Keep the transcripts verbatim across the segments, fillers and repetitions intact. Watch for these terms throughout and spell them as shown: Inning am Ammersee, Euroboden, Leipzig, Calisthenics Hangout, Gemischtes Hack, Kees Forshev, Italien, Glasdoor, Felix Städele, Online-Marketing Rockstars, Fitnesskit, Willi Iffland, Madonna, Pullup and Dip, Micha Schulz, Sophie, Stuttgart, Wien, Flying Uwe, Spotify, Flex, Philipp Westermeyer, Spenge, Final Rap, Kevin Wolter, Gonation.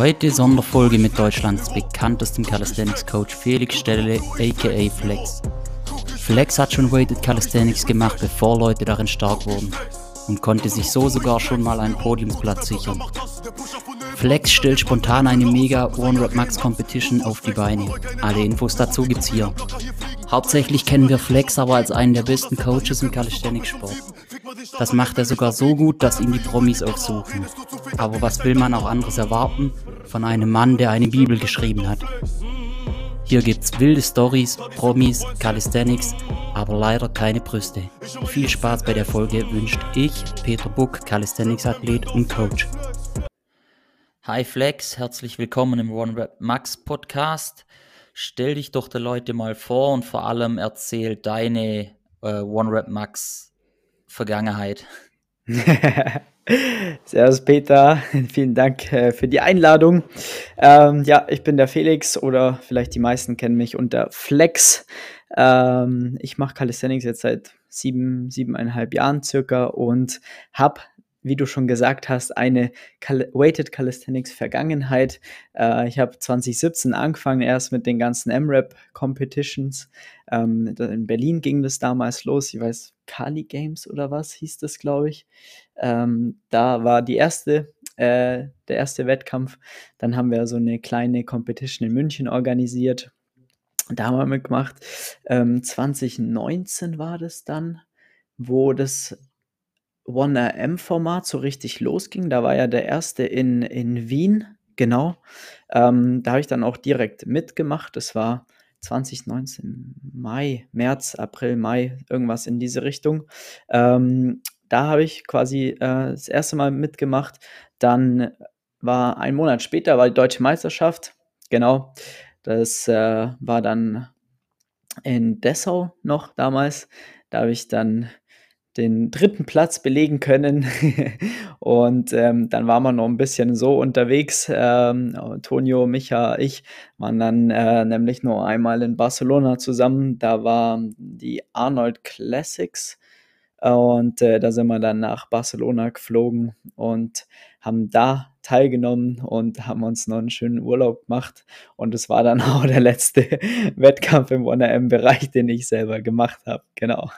Heute Sonderfolge mit Deutschlands bekanntestem Calisthenics-Coach Felix Städele aka Flex. Flex hat schon Weighted Calisthenics gemacht, bevor Leute darin stark wurden und konnte sich so sogar schon mal einen Podiumsplatz sichern. Flex stellt spontan eine mega OneRapMax Competition auf die Beine. Alle Infos dazu gibt's hier. Hauptsächlich kennen wir Flex aber als einen der besten Coaches im Calisthenics-Sport. Das macht er sogar so gut, dass ihm die Promis aufsuchen. Aber was will man auch anderes erwarten von einem Mann, der eine Bibel geschrieben hat? Hier gibt's wilde Stories, Promis, Calisthenics, aber leider keine Brüste. Viel Spaß bei der Folge wünscht ich, Peter Buck, Calisthenics-Athlet und Coach. Hi Flex, herzlich willkommen im OneRapMax Podcast. Stell dich doch den Leuten mal vor und vor allem erzähl deine äh, OneRapMax Vergangenheit. Servus Peter, vielen Dank äh, für die Einladung. Ähm, ja, ich bin der Felix oder vielleicht die meisten kennen mich unter Flex. Ähm, ich mache Calisthenics jetzt seit sieben, siebeneinhalb Jahren circa und habe, wie du schon gesagt hast, eine Cal- Weighted Calisthenics Vergangenheit. Äh, ich habe zwanzig siebzehn angefangen erst mit den ganzen M-Rap Competitions. Ähm, in Berlin ging das damals los. Ich weiß, Kali Games oder was hieß das, glaube ich. Ähm, da war die erste, äh, der erste Wettkampf. Dann haben wir so eine kleine Competition in München organisiert. Da haben wir mitgemacht. Ähm, zwanzig neunzehn war das dann, wo das OneRM-Format so richtig losging. Da war ja der erste in, in Wien, genau. Ähm, da habe ich dann auch direkt mitgemacht. Das war zwanzig neunzehn, Mai, März, April, Mai, irgendwas in diese Richtung. Ähm, da habe ich quasi äh, das erste Mal mitgemacht. Dann war ein Monat später, war die Deutsche Meisterschaft, genau. Das äh, war dann in Dessau noch damals. Da habe ich dann den dritten Platz belegen können und ähm, dann waren wir noch ein bisschen so unterwegs. Ähm, Tonio, Micha, ich waren dann äh, nämlich nur einmal in Barcelona zusammen. Da war die Arnold Classics und äh, da sind wir dann nach Barcelona geflogen und haben da teilgenommen und haben uns noch einen schönen Urlaub gemacht. Und es war dann auch der letzte Wettkampf im OneRM-Bereich, den ich selber gemacht habe. Genau.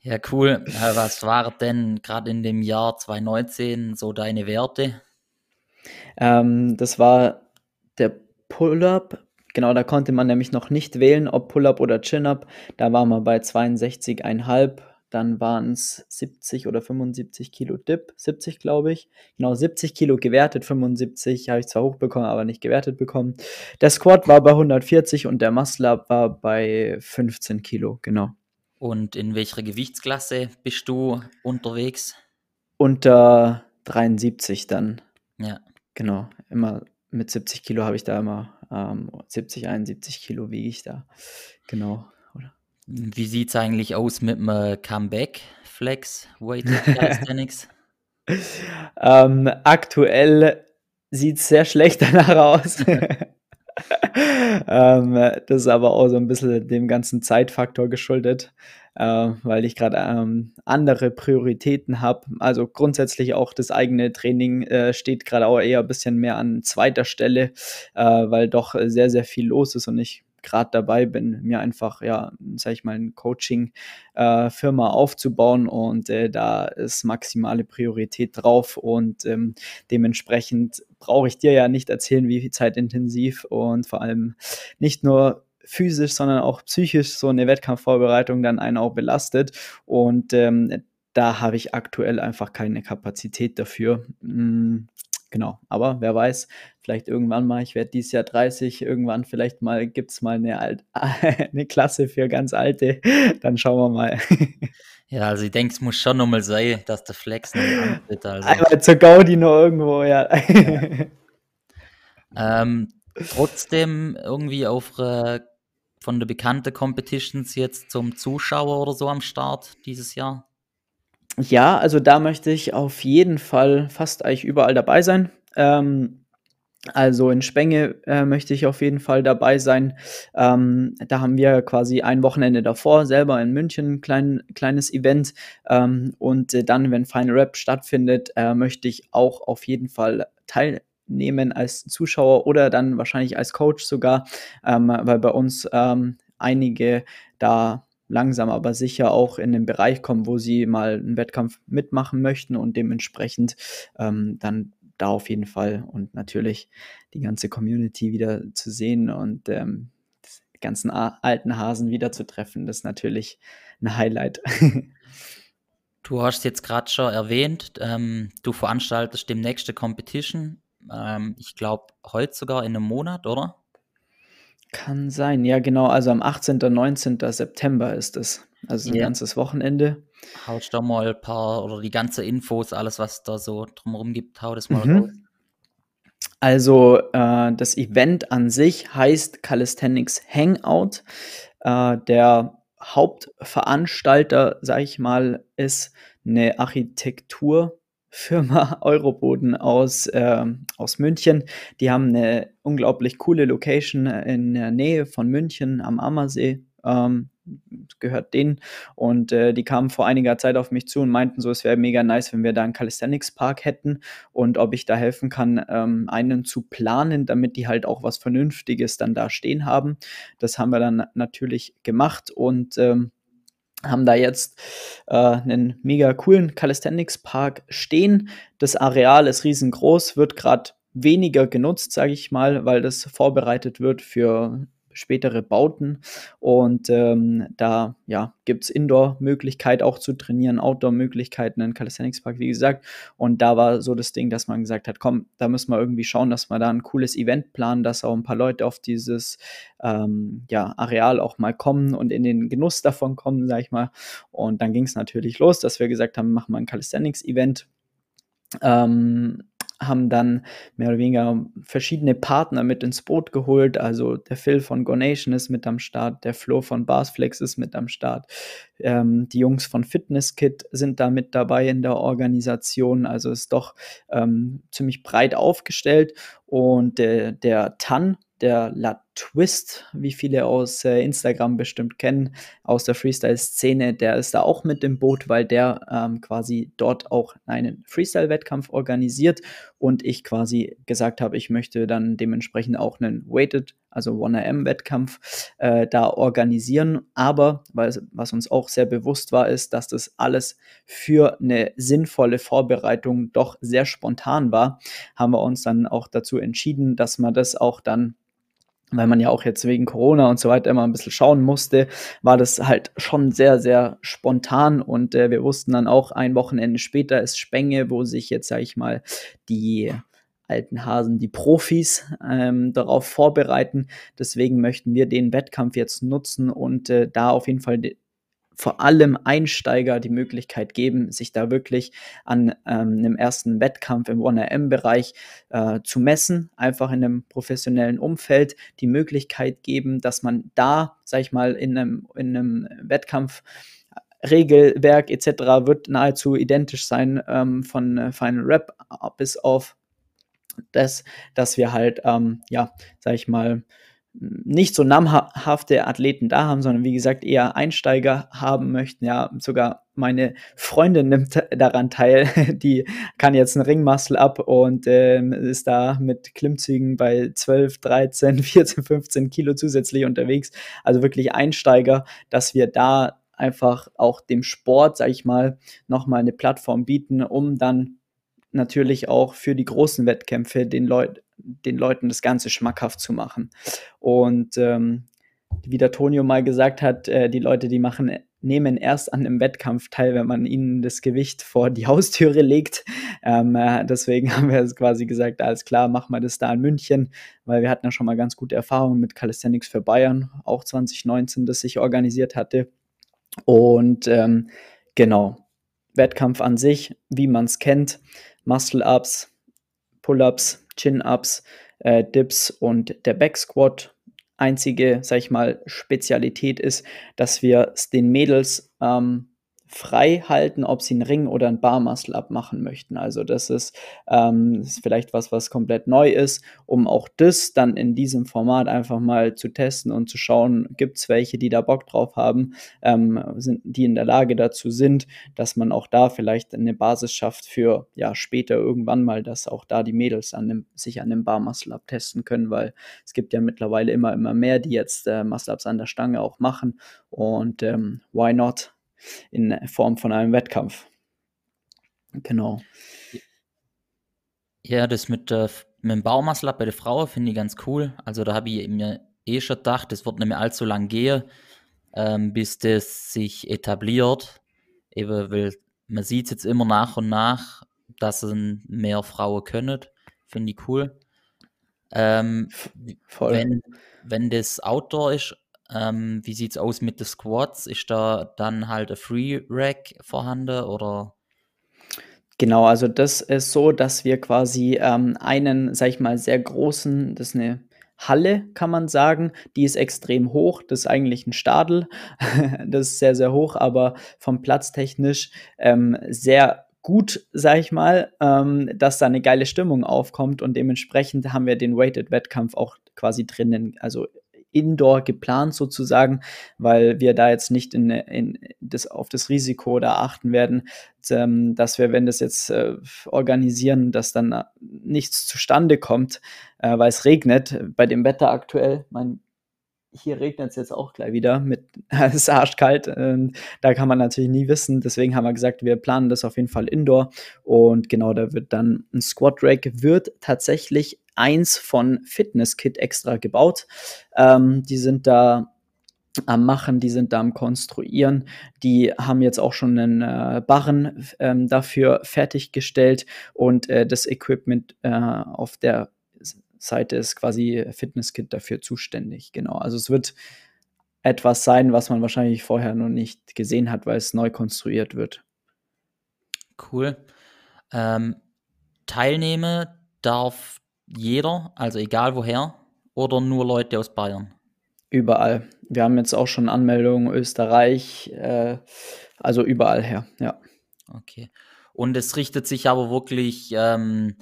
Ja, cool. Was waren denn gerade in dem Jahr zwanzig neunzehn so deine Werte? Ähm, das war der Pullup. Genau, da konnte man nämlich noch nicht wählen, ob Pullup oder Chin-Up. Da waren wir bei zweiundsechzig Komma fünf. Dann waren es siebzig oder fünfundsiebzig Kilo Dip. siebzig, glaube ich. Genau, siebzig Kilo gewertet. fünfundsiebzig habe ich zwar hochbekommen, aber nicht gewertet bekommen. Der Squat war bei hundertvierzig und der Muscle-Up war bei fünfzehn Kilo, genau. Und in welcher Gewichtsklasse bist du unterwegs? Unter dreiundsiebzig dann. Ja. Genau, immer mit siebzig Kilo habe ich da immer, ähm, siebzig, einundsiebzig Kilo wiege ich da. Genau. Oder? Wie sieht es eigentlich aus mit dem Comeback, Flex, Weighted Calisthenics? ähm, aktuell sieht es sehr schlecht danach aus. Ähm, das ist aber auch so ein bisschen dem ganzen Zeitfaktor geschuldet, äh, weil ich gerade ähm, andere Prioritäten habe. Also grundsätzlich auch das eigene Training äh, steht gerade auch eher ein bisschen mehr an zweiter Stelle, äh, weil doch sehr, sehr viel los ist und ich gerade dabei bin, mir einfach, ja, sag ich mal, eine Coaching-Firma äh, aufzubauen und äh, da ist maximale Priorität drauf und ähm, dementsprechend brauche ich dir ja nicht erzählen, wie zeitintensiv und vor allem nicht nur physisch, sondern auch psychisch so eine Wettkampfvorbereitung dann einen auch belastet und ähm, da habe ich aktuell einfach keine Kapazität dafür. Mm. Genau, aber wer weiß, vielleicht irgendwann mal, ich werde dieses Jahr dreißig, irgendwann vielleicht mal gibt es mal eine, Alt- eine Klasse für ganz Alte, dann schauen wir mal. Ja, also ich denke, es muss schon nochmal sein, dass der Flex noch antritt. Also. Einmal zur Gaudi noch irgendwo, ja. ja. Ähm, trotzdem irgendwie auf äh, von der bekannten Competitions jetzt zum Zuschauer oder so am Start dieses Jahr? Ja, also da möchte ich auf jeden Fall fast eigentlich überall dabei sein. Ähm, also in Spenge äh, möchte ich auf jeden Fall dabei sein. Ähm, da haben wir quasi ein Wochenende davor selber in München ein klein, kleines Event. Ähm, und dann, wenn Final Rap stattfindet, äh, möchte ich auch auf jeden Fall teilnehmen. teilnehmen als Zuschauer oder dann wahrscheinlich als Coach sogar, ähm, weil bei uns ähm, einige da langsam aber sicher auch in den Bereich kommen, wo sie mal einen Wettkampf mitmachen möchten und dementsprechend ähm, dann da auf jeden Fall und natürlich die ganze Community wieder zu sehen und ähm, die ganzen alten Hasen wieder zu treffen, das ist natürlich ein Highlight. Du hast jetzt gerade schon erwähnt, ähm, du veranstaltest demnächst eine Competition, ähm, ich glaube heute sogar in einem Monat, oder? Kann sein, ja genau, also am achtzehnten und neunzehnten September ist es, also ein yeah. ganzes Wochenende. Haut da mal ein paar, oder die ganze Infos, alles was da so drumherum gibt, haut es mal mhm. raus. Also äh, das Event an sich heißt Calisthenics Hangout, äh, der Hauptveranstalter, sage ich mal, ist eine Architektur Firma Euroboden aus, äh, aus München. Die haben eine unglaublich coole Location in der Nähe von München am Ammersee. Ähm, gehört denen. Und äh, die kamen vor einiger Zeit auf mich zu und meinten so, es wäre mega nice, wenn wir da einen Calisthenics Park hätten und ob ich da helfen kann, ähm, einen zu planen, damit die halt auch was Vernünftiges dann da stehen haben. Das haben wir dann natürlich gemacht und ähm, haben da jetzt äh, einen mega coolen Calisthenics Park stehen. Das Areal ist riesengroß, wird gerade weniger genutzt, sage ich mal, weil das vorbereitet wird für spätere Bauten und ähm, da ja, gibt es Indoor-Möglichkeit auch zu trainieren, Outdoor-Möglichkeiten in Calisthenics Park, wie gesagt, und da war so das Ding, dass man gesagt hat, komm, da müssen wir irgendwie schauen, dass wir da ein cooles Event planen, dass auch ein paar Leute auf dieses ähm, ja, Areal auch mal kommen und in den Genuss davon kommen, sag ich mal, und dann ging es natürlich los, dass wir gesagt haben, machen wir ein Calisthenics-Event, ähm, haben dann mehr oder weniger verschiedene Partner mit ins Boot geholt, also der Phil von GoNation ist mit am Start, der Flo von Barflex ist mit am Start, ähm, die Jungs von Fitnesskit sind da mit dabei in der Organisation, also ist doch ähm, ziemlich breit aufgestellt und äh, der Tan, der La Twist, wie viele aus äh, Instagram bestimmt kennen, aus der Freestyle-Szene, der ist da auch mit im Boot, weil der ähm, quasi dort auch einen Freestyle-Wettkampf organisiert und ich quasi gesagt habe, ich möchte dann dementsprechend auch einen Weighted, also OneRapMax-Wettkampf äh, da organisieren, aber weil, was uns auch sehr bewusst war, ist, dass das alles für eine sinnvolle Vorbereitung doch sehr spontan war, haben wir uns dann auch dazu entschieden, dass man das auch dann, weil man ja auch jetzt wegen Corona und so weiter immer ein bisschen schauen musste, war das halt schon sehr, sehr spontan und äh, wir wussten dann auch, ein Wochenende später ist Spenge, wo sich jetzt, sag ich mal, die alten Hasen, die Profis ähm, darauf vorbereiten. Deswegen möchten wir den Wettkampf jetzt nutzen und äh, da auf jeden Fall de- vor allem Einsteiger die Möglichkeit geben, sich da wirklich an ähm, einem ersten Wettkampf im OneRapMax-Bereich äh, zu messen, einfach in einem professionellen Umfeld die Möglichkeit geben, dass man da, sag ich mal, in einem, in einem Wettkampf Regelwerk et cetera wird nahezu identisch sein ähm, von Final Rap bis auf das, dass wir halt, ähm, ja, sag ich mal, nicht so namhafte Athleten da haben, sondern wie gesagt eher Einsteiger haben möchten. Ja, sogar meine Freundin nimmt daran teil, die kann jetzt einen Ringmuscle ab und äh, ist da mit Klimmzügen bei zwölf, dreizehn, vierzehn, fünfzehn Kilo zusätzlich unterwegs. Also wirklich Einsteiger, dass wir da einfach auch dem Sport, sag ich mal, nochmal eine Plattform bieten, um dann natürlich auch für die großen Wettkämpfe den Leuten den Leuten das Ganze schmackhaft zu machen. Und ähm, wie der Tonio mal gesagt hat, äh, die Leute, die machen, nehmen erst an einem Wettkampf teil, wenn man ihnen das Gewicht vor die Haustüre legt. Ähm, äh, deswegen haben wir quasi gesagt, alles klar, machen wir das da in München, weil wir hatten ja schon mal ganz gute Erfahrungen mit Calisthenics für Bayern, auch zwanzig neunzehn, das ich organisiert hatte. Und ähm, genau, Wettkampf an sich, wie man es kennt, Muscle-Ups, Pull-Ups, Chin-Ups, äh, Dips und der Back-Squat. Einzige, sag ich mal, Spezialität ist, dass wir den Mädels ähm, frei halten, ob sie einen Ring oder einen Bar-Muscle-Up machen möchten. Also das ist, ähm, ist vielleicht was, was komplett neu ist, um auch das dann in diesem Format einfach mal zu testen und zu schauen, gibt es welche, die da Bock drauf haben, ähm, sind, die in der Lage dazu sind, dass man auch da vielleicht eine Basis schafft für ja später irgendwann mal, dass auch da die Mädels an dem, sich an dem Bar-Muscle-Up testen können, weil es gibt ja mittlerweile immer, immer mehr, die jetzt äh, Muscle-Ups an der Stange auch machen und ähm, why not? In Form von einem Wettkampf. Genau. Ja, das mit, äh, mit dem Baumuscle-Up bei der Frau finde ich ganz cool. Also da habe ich mir eh schon gedacht, das wird nicht mehr allzu lang gehen, ähm, bis das sich etabliert. Eben, weil man sieht es jetzt immer nach und nach, dass es mehr Frauen können. Finde ich cool. Ähm, Voll. Wenn, wenn das Outdoor ist, Ähm, wie sieht es aus mit den Squats? Ist da dann halt ein Free-Rack vorhanden oder? Genau, also das ist so, dass wir quasi ähm, einen, sag ich mal, sehr großen, das ist eine Halle, kann man sagen, die ist extrem hoch, das ist eigentlich ein Stadel, das ist sehr, sehr hoch, aber vom Platz technisch ähm, sehr gut, sag ich mal, ähm, dass da eine geile Stimmung aufkommt und dementsprechend haben wir den Weighted-Wettkampf auch quasi drinnen, also Indoor geplant sozusagen, weil wir da jetzt nicht in, in das, auf das Risiko da achten werden, dass wir, wenn das jetzt äh, organisieren, dass dann nichts zustande kommt, äh, weil es regnet. Bei dem Wetter aktuell, mein, hier regnet es jetzt auch gleich wieder, mit, es ist arschkalt, äh, da kann man natürlich nie wissen, deswegen haben wir gesagt, wir planen das auf jeden Fall Indoor und genau, da wird dann ein Squat-Rack wird tatsächlich eins von Fitnesskit extra gebaut. Ähm, die sind da am Machen, die sind da am Konstruieren. Die haben jetzt auch schon einen äh, Barren ähm, dafür fertiggestellt und äh, das Equipment äh, auf der Seite ist quasi Fitnesskit dafür zuständig. Genau, also es wird etwas sein, was man wahrscheinlich vorher noch nicht gesehen hat, weil es neu konstruiert wird. Cool. Ähm, teilnehme darf jeder, also egal woher, oder nur Leute aus Bayern? Überall. Wir haben jetzt auch schon Anmeldungen, Österreich, äh, also überall her, ja. Okay. Und es richtet sich aber wirklich ähm,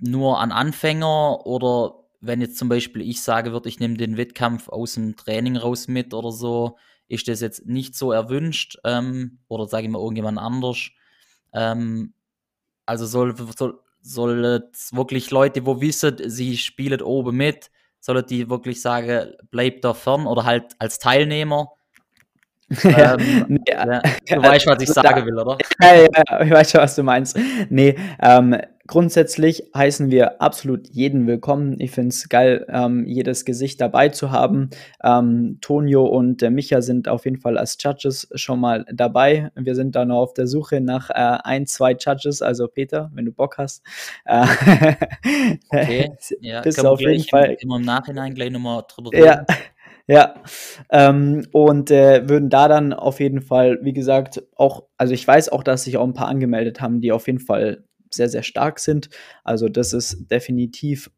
nur an Anfänger oder wenn jetzt zum Beispiel ich sage würde, ich nehme den Wettkampf aus dem Training raus mit oder so, ist das jetzt nicht so erwünscht ähm, oder sage ich mal irgendjemand anders. Ähm, also soll... soll sollen wirklich Leute, wo wissen, sie spielen oben mit, sollen die wirklich sagen, bleibt da fern oder halt als Teilnehmer? Ja, ähm, nee, ja, du weißt, was ich sagen will, oder? Ja, ja, ich weiß schon, was du meinst. Nee, ähm, grundsätzlich heißen wir absolut jeden willkommen. Ich finde es geil, ähm, jedes Gesicht dabei zu haben. Ähm, Tonio und äh, Micha sind auf jeden Fall als Judges schon mal dabei. Wir sind da noch auf der Suche nach äh, ein, zwei Judges. Also Peter, wenn du Bock hast. Äh, okay, ja, bist auf jeden Fall immer im Nachhinein gleich nochmal drüber reden. Ja. Ja, ähm, und äh, würden da dann auf jeden Fall, wie gesagt, auch, also ich weiß auch, dass sich auch ein paar angemeldet haben, die auf jeden Fall sehr, sehr stark sind. Also das ist definitiv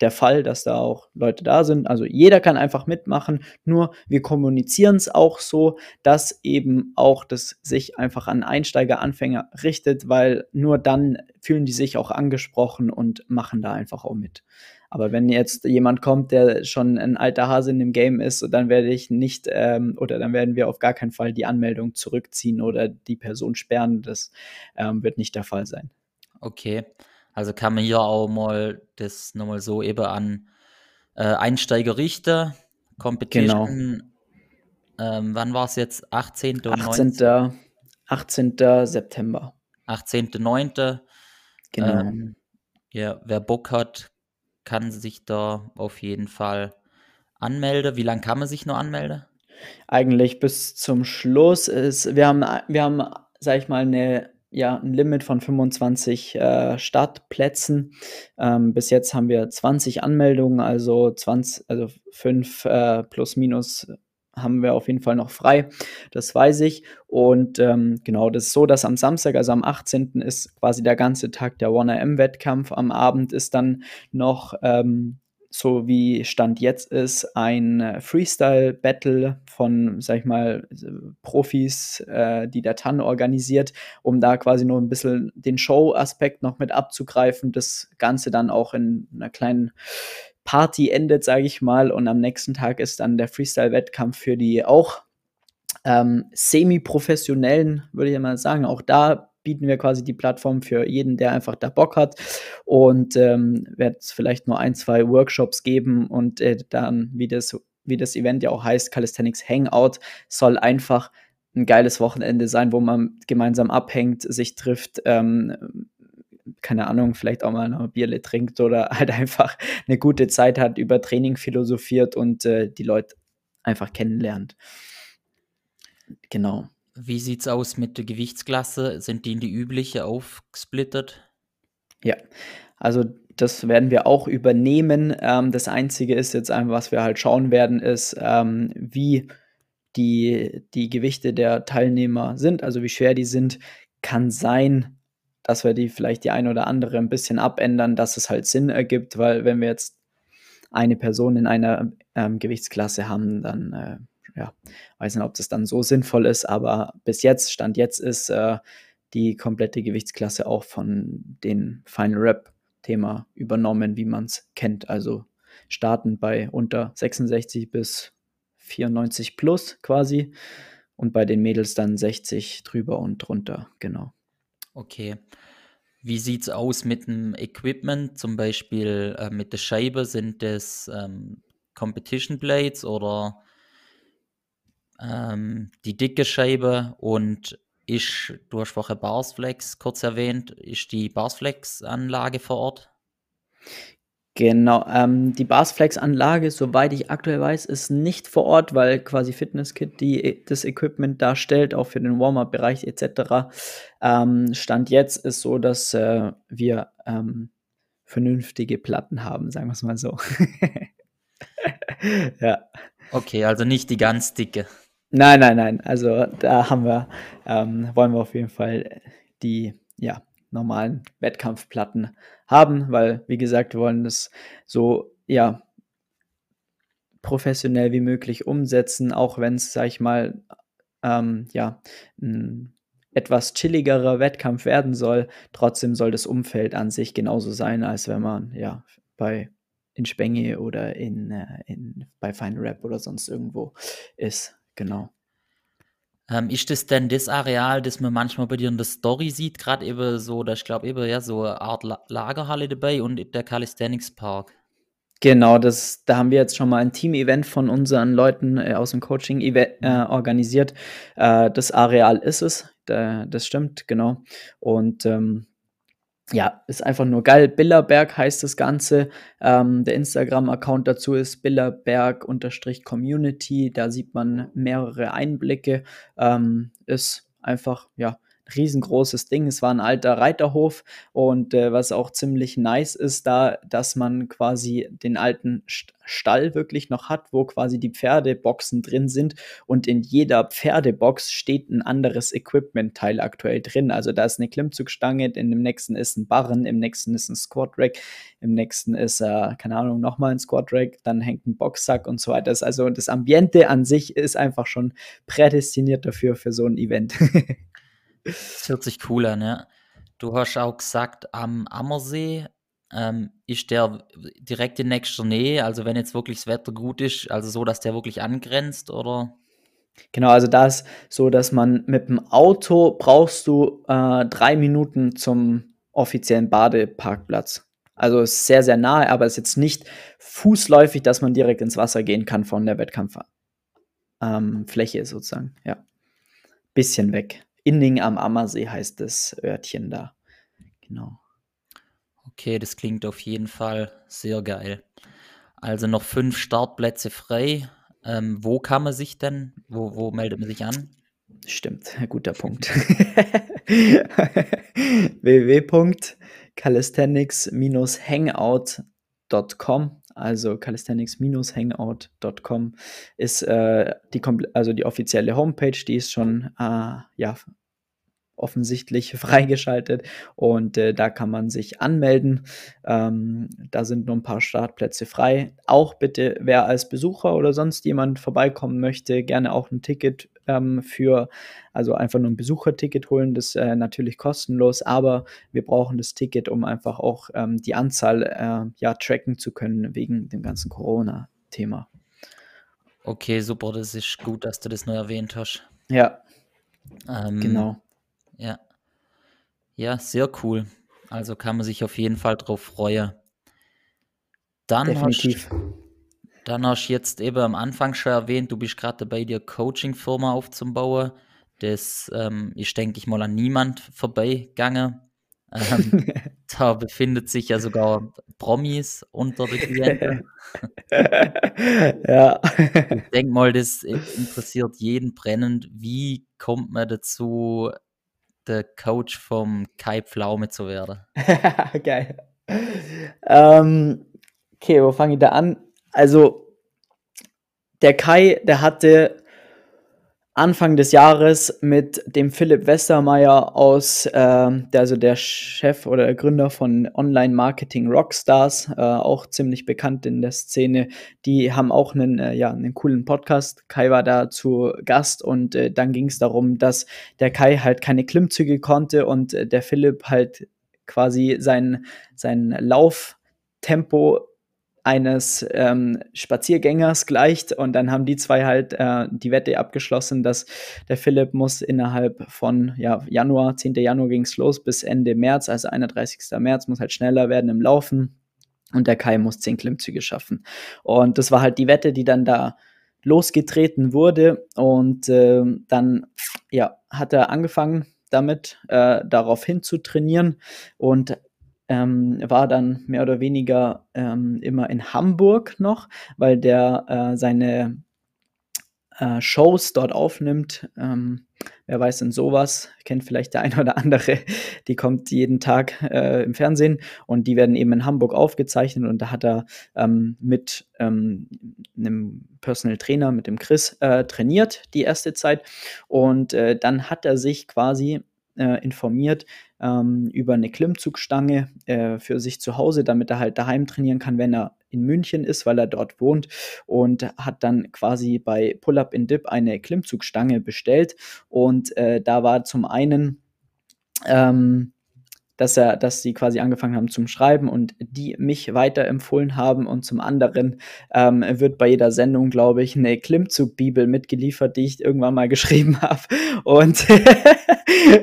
der Fall, dass da auch Leute da sind. Also jeder kann einfach mitmachen, nur wir kommunizieren es auch so, dass eben auch das sich einfach an Einsteiger, Anfänger richtet, weil nur dann fühlen die sich auch angesprochen und machen da einfach auch mit. Aber wenn jetzt jemand kommt, der schon ein alter Hase in dem Game ist, dann werde ich nicht, ähm, oder dann werden wir auf gar keinen Fall die Anmeldung zurückziehen oder die Person sperren. Das ähm, wird nicht der Fall sein. Okay, also kann man hier auch mal das nochmal so eben an äh, Einsteiger richten. Competition, genau. ähm, wann war es jetzt? achtzehnten und neunzehnten achtzehnten September achtzehnten neunten Genau. Ähm, ja, wer Bock hat, kann sich da auf jeden Fall anmelden. Wie lange kann man sich nur anmelden? Eigentlich bis zum Schluss. Ist, wir haben, wir haben, sag ich mal, eine, ja, ein Limit von fünfundzwanzig äh, Startplätzen. Ähm, bis jetzt haben wir zwanzig Anmeldungen, also zwanzig, also fünf äh, plus minus haben wir auf jeden Fall noch frei, das weiß ich. Und ähm, genau, das ist so, dass am Samstag, also am achtzehnten ist quasi der ganze Tag der OneRM-Wettkampf. Am Abend ist dann noch ähm, so wie Stand jetzt ist, ein Freestyle-Battle von, sag ich mal, Profis, äh, die der Tan organisiert, um da quasi nur ein bisschen den Show-Aspekt noch mit abzugreifen, das Ganze dann auch in einer kleinen Party endet, sage ich mal, und am nächsten Tag ist dann der Freestyle-Wettkampf für die auch ähm, semi-professionellen, würde ich mal sagen, auch da bieten wir quasi die Plattform für jeden, der einfach da Bock hat, und ähm, wird es vielleicht nur ein, zwei Workshops geben und äh, dann, wie das, wie das Event ja auch heißt, Calisthenics Hangout, soll einfach ein geiles Wochenende sein, wo man gemeinsam abhängt, sich trifft, ähm, keine Ahnung, vielleicht auch mal eine Bierle trinkt oder halt einfach eine gute Zeit hat, über Training philosophiert und äh, die Leute einfach kennenlernt. Genau. Wie sieht's aus mit der Gewichtsklasse? Sind die in die übliche aufgesplittert? Ja, also das werden wir auch übernehmen. Ähm, das Einzige ist jetzt einfach, was wir halt schauen werden, ist, ähm, wie die, die Gewichte der Teilnehmer sind, also wie schwer die sind. Kann sein, dass wir die vielleicht die ein oder andere ein bisschen abändern, dass es halt Sinn ergibt, weil wenn wir jetzt eine Person in einer ähm, Gewichtsklasse haben, dann äh, ja, weiß nicht, ob das dann so sinnvoll ist, aber bis jetzt, Stand jetzt ist äh, die komplette Gewichtsklasse auch von den Final Rap Thema übernommen, wie man es kennt. Also starten bei unter sechsundsechzig bis vierundneunzig plus quasi und bei den Mädels dann sechzig drüber und drunter, genau. Okay. Wie sieht es aus mit dem Equipment, zum Beispiel äh, mit der Scheibe? Sind das ähm, Competition Blades oder ähm, die dicke Scheibe? Und ist, du hast vorher Barflex kurz erwähnt, ist die Barflex-Anlage vor Ort? Genau, ähm, die Barflex-Anlage, soweit ich aktuell weiß, ist nicht vor Ort, weil quasi Fitnesskit die, das Equipment darstellt, auch für den Warm-Up-Bereich et cetera. Ähm, Stand jetzt ist so, dass äh, wir ähm, vernünftige Platten haben, sagen wir es mal so. Ja. Okay, also nicht die ganz dicke. Nein, nein, nein, also da haben wir, ähm, wollen wir auf jeden Fall die, ja, normalen Wettkampfplatten haben, weil, wie gesagt, wir wollen das so, ja, professionell wie möglich umsetzen, auch wenn es, sag ich mal, ähm, ja, ein etwas chilligerer Wettkampf werden soll, trotzdem soll das Umfeld an sich genauso sein, als wenn man, ja, bei, in Spenge oder in, in bei Final Rap oder sonst irgendwo ist, genau. Ähm, ist das denn das Areal, das man manchmal bei dir in der Story sieht, gerade eben so, da ich glaube eben, ja, so eine Art La- Lagerhalle dabei und der Calisthenics Park? Genau, das, da haben wir jetzt schon mal ein Team-Event von unseren Leuten äh, aus dem Coaching äh, organisiert. Äh, das Areal ist es, da, das stimmt, genau. Und ähm, ja, ist einfach nur geil. Billerberg heißt das Ganze. Ähm, der Instagram-Account dazu ist Billerberg-Community. Da sieht man mehrere Einblicke. Ähm, ist einfach, ja, ein riesengroßes Ding. Es war ein alter Reiterhof und äh, was auch ziemlich nice ist da, dass man quasi den alten St- Stall wirklich noch hat, wo quasi die Pferdeboxen drin sind und in jeder Pferdebox steht ein anderes Equipment-Teil aktuell drin. Also da ist eine Klimmzugstange, in dem nächsten ist ein Barren, im nächsten ist ein Squat-Rack, im nächsten ist, äh, keine Ahnung, nochmal ein Squat-Rack, dann hängt ein Boxsack und so weiter. Also das Ambiente an sich ist einfach schon prädestiniert dafür, für so ein Event. Das hört sich cool an, ja. Du hast auch gesagt, am Ammersee ähm, ist der direkt in nächster Nähe, also wenn jetzt wirklich das Wetter gut ist, also so, dass der wirklich angrenzt, oder? Genau, also da ist so, dass man mit dem Auto brauchst du äh, drei Minuten zum offiziellen Badeparkplatz. Also ist sehr, sehr nahe, aber ist jetzt nicht fußläufig, dass man direkt ins Wasser gehen kann von der Wettkampffläche ähm, ist sozusagen, ja. Bisschen weg. Inning am Ammersee heißt das Örtchen da. Genau. Okay, das klingt auf jeden Fall sehr geil. Also noch fünf Startplätze frei. Ähm, wo kann man sich denn, wo, wo meldet man sich an? Stimmt, guter Punkt. w w w Punkt calisthenics Bindestrich hangout Punkt com Also calisthenics Bindestrich hangout Punkt com ist äh, die, kompl- also die offizielle Homepage, die ist schon äh, ja, offensichtlich freigeschaltet und äh, da kann man sich anmelden. Ähm, da sind nur ein paar Startplätze frei. Auch bitte, wer als Besucher oder sonst jemand vorbeikommen möchte, gerne auch ein Ticket ähm, für, also einfach nur ein Besucherticket holen, das äh, natürlich kostenlos, aber wir brauchen das Ticket, um einfach auch ähm, die Anzahl äh, ja, tracken zu können wegen dem ganzen Corona-Thema. Okay, super, das ist gut, dass du das noch erwähnt hast. Ja, ähm, genau. Ja. Ja, sehr cool. Also kann man sich auf jeden Fall drauf freuen. Dann Definitiv. Hast, dann hast du jetzt eben am Anfang schon erwähnt, du bist gerade dabei, dir Coaching-Firma aufzubauen. Das ähm, ist, denke ich mal, an niemand vorbeigegangen. Ähm, da befindet sich ja sogar Promis unter den Klienten. Ja. Ich denke mal, das interessiert jeden brennend. Wie kommt man dazu, der Coach vom Kai Pflaume zu werden? Geil. Ähm, okay, wo fange ich da an? Also, der Kai, der hatte Anfang des Jahres mit dem Philipp Westermeyer aus, äh, der, also der Chef oder der Gründer von Online-Marketing Rockstars, äh, auch ziemlich bekannt in der Szene, die haben auch einen, äh, ja, einen coolen Podcast. Kai war da zu Gast und äh, dann ging es darum, dass der Kai halt keine Klimmzüge konnte und äh, der Philipp halt quasi sein, sein Lauftempo eines ähm, Spaziergängers gleicht und dann haben die zwei halt äh, die Wette abgeschlossen, dass der Philipp muss innerhalb von ja, Januar, zehnten Januar ging es los, bis Ende März, also einunddreißigsten März, muss halt schneller werden im Laufen und der Kai muss zehn Klimmzüge schaffen. Und das war halt die Wette, die dann da losgetreten wurde und äh, dann ja, hat er angefangen damit, äh, darauf hin zu trainieren und Ähm, war dann mehr oder weniger ähm, immer in Hamburg noch, weil der äh, seine äh, Shows dort aufnimmt. Ähm, wer weiß denn sowas, kennt vielleicht der eine oder andere, die kommt jeden Tag äh, im Fernsehen und die werden eben in Hamburg aufgezeichnet und da hat er ähm, mit ähm, einem Personal Trainer, mit dem Chris, äh, trainiert die erste Zeit und äh, dann hat er sich quasi Äh, informiert ähm, über eine Klimmzugstange äh, für sich zu Hause, damit er halt daheim trainieren kann, wenn er in München ist, weil er dort wohnt und hat dann quasi bei Pullup and Dip eine Klimmzugstange bestellt und äh, da war zum einen ähm, dass er, dass sie quasi angefangen haben zum Schreiben und die mich weiterempfohlen haben und zum anderen ähm, wird bei jeder Sendung, glaube ich, eine Klimmzugbibel mitgeliefert, die ich irgendwann mal geschrieben habe und,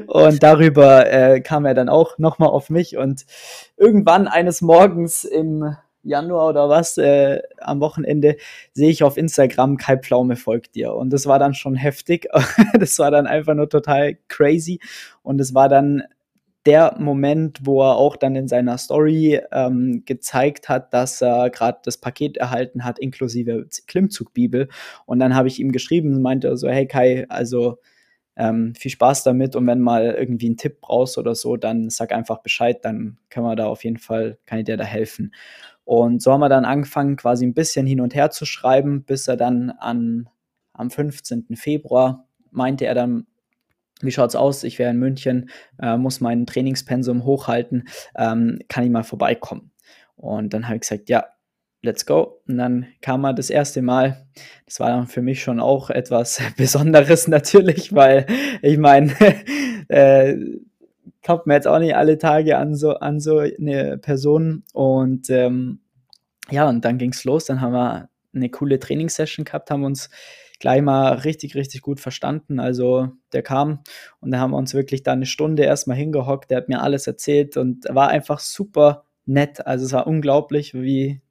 und darüber äh, kam er dann auch nochmal auf mich und irgendwann eines Morgens im Januar oder was, äh, am Wochenende sehe ich auf Instagram, Kai Pflaume folgt dir und das war dann schon heftig, das war dann einfach nur total crazy und es war dann der Moment, wo er auch dann in seiner Story ähm, gezeigt hat, dass er gerade das Paket erhalten hat, inklusive Klimmzugbibel. Und dann habe ich ihm geschrieben und meinte so, hey Kai, also ähm, viel Spaß damit und wenn mal irgendwie einen Tipp brauchst oder so, dann sag einfach Bescheid, dann können wir da auf jeden Fall, kann ich dir da helfen. Und so haben wir dann angefangen, quasi ein bisschen hin und her zu schreiben, bis er dann an, am fünfzehnten Februar meinte er dann, wie schaut's aus? Ich wäre in München, äh, muss mein Trainingspensum hochhalten, ähm, kann ich mal vorbeikommen? Und dann habe ich gesagt, ja, let's go. Und dann kam er das erste Mal. Das war dann für mich schon auch etwas Besonderes natürlich, weil ich meine, äh, kommt mir jetzt auch nicht alle Tage an so, an so eine Person. Und ähm, ja, und dann ging's los. Dann haben wir eine coole Trainingssession gehabt, haben uns gleich mal richtig, richtig gut verstanden. Also der kam und da haben wir uns wirklich da eine Stunde erstmal hingehockt. Der hat mir alles erzählt und war einfach super nett. Also es war unglaublich, wie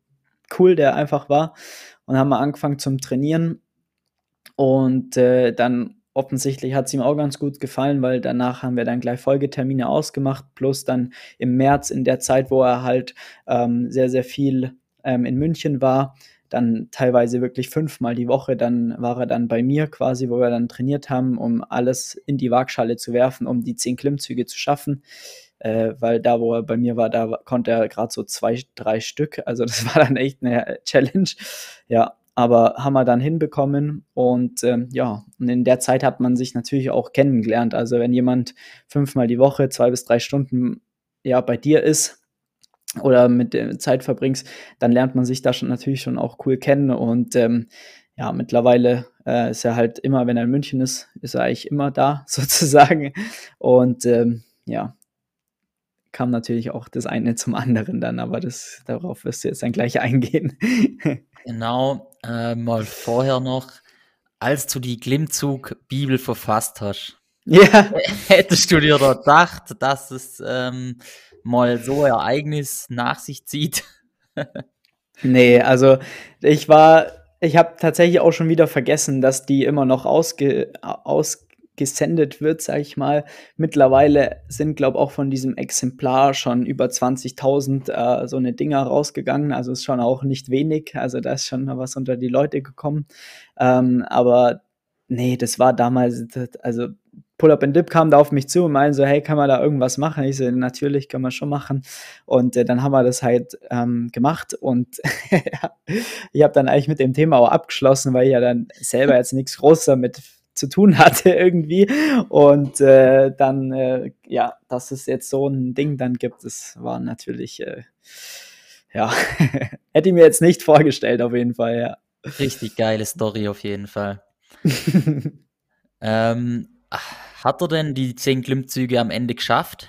cool der einfach war. Und haben wir angefangen zum Trainieren und äh, dann offensichtlich hat es ihm auch ganz gut gefallen, weil danach haben wir dann gleich Folgetermine ausgemacht, plus dann im März in der Zeit, wo er halt ähm, sehr, sehr viel ähm, in München war, dann teilweise wirklich fünfmal die Woche, dann war er dann bei mir quasi, wo wir dann trainiert haben, um alles in die Waagschale zu werfen, um die zehn Klimmzüge zu schaffen, äh, weil da, wo er bei mir war, da konnte er gerade so zwei, drei Stück, also das war dann echt eine Challenge, ja, aber haben wir dann hinbekommen und ähm, ja, und in der Zeit hat man sich natürlich auch kennengelernt. Also wenn jemand fünfmal die Woche, zwei bis drei Stunden ja bei dir ist oder mit äh, Zeit verbringst, dann lernt man sich da schon natürlich schon auch cool kennen und ähm, ja, mittlerweile äh, ist er halt immer, wenn er in München ist, ist er eigentlich immer da sozusagen und ähm, ja, kam natürlich auch das eine zum anderen dann, aber das, darauf wirst du jetzt dann gleich eingehen. Genau, äh, mal vorher noch, als du die Klimmzug-Bibel verfasst hast, ja. Hättest du dir da gedacht, dass es ähm, mal so ein Ereignis nach sich zieht? Nee, also ich war, ich habe tatsächlich auch schon wieder vergessen, dass die immer noch ausge, aus gesendet wird, sage ich mal. Mittlerweile sind, glaube ich, auch von diesem Exemplar schon über zwanzigtausend äh, so eine Dinger rausgegangen, also ist schon auch nicht wenig, also da ist schon was unter die Leute gekommen, ähm, aber nee, das war damals, also Pullup and Dip kam da auf mich zu und meinte so, hey, kann man da irgendwas machen? Ich so, natürlich, kann man schon machen. Und äh, dann haben wir das halt ähm, gemacht und ich habe dann eigentlich mit dem Thema auch abgeschlossen, weil ich ja dann selber jetzt nichts Großes damit zu tun hatte irgendwie und äh, dann, äh, ja, dass es jetzt so ein Ding dann gibt, das war natürlich, äh, ja, hätte ich mir jetzt nicht vorgestellt auf jeden Fall, ja. Richtig geile Story auf jeden Fall. ähm, hat er denn die zehn Klimmzüge am Ende geschafft?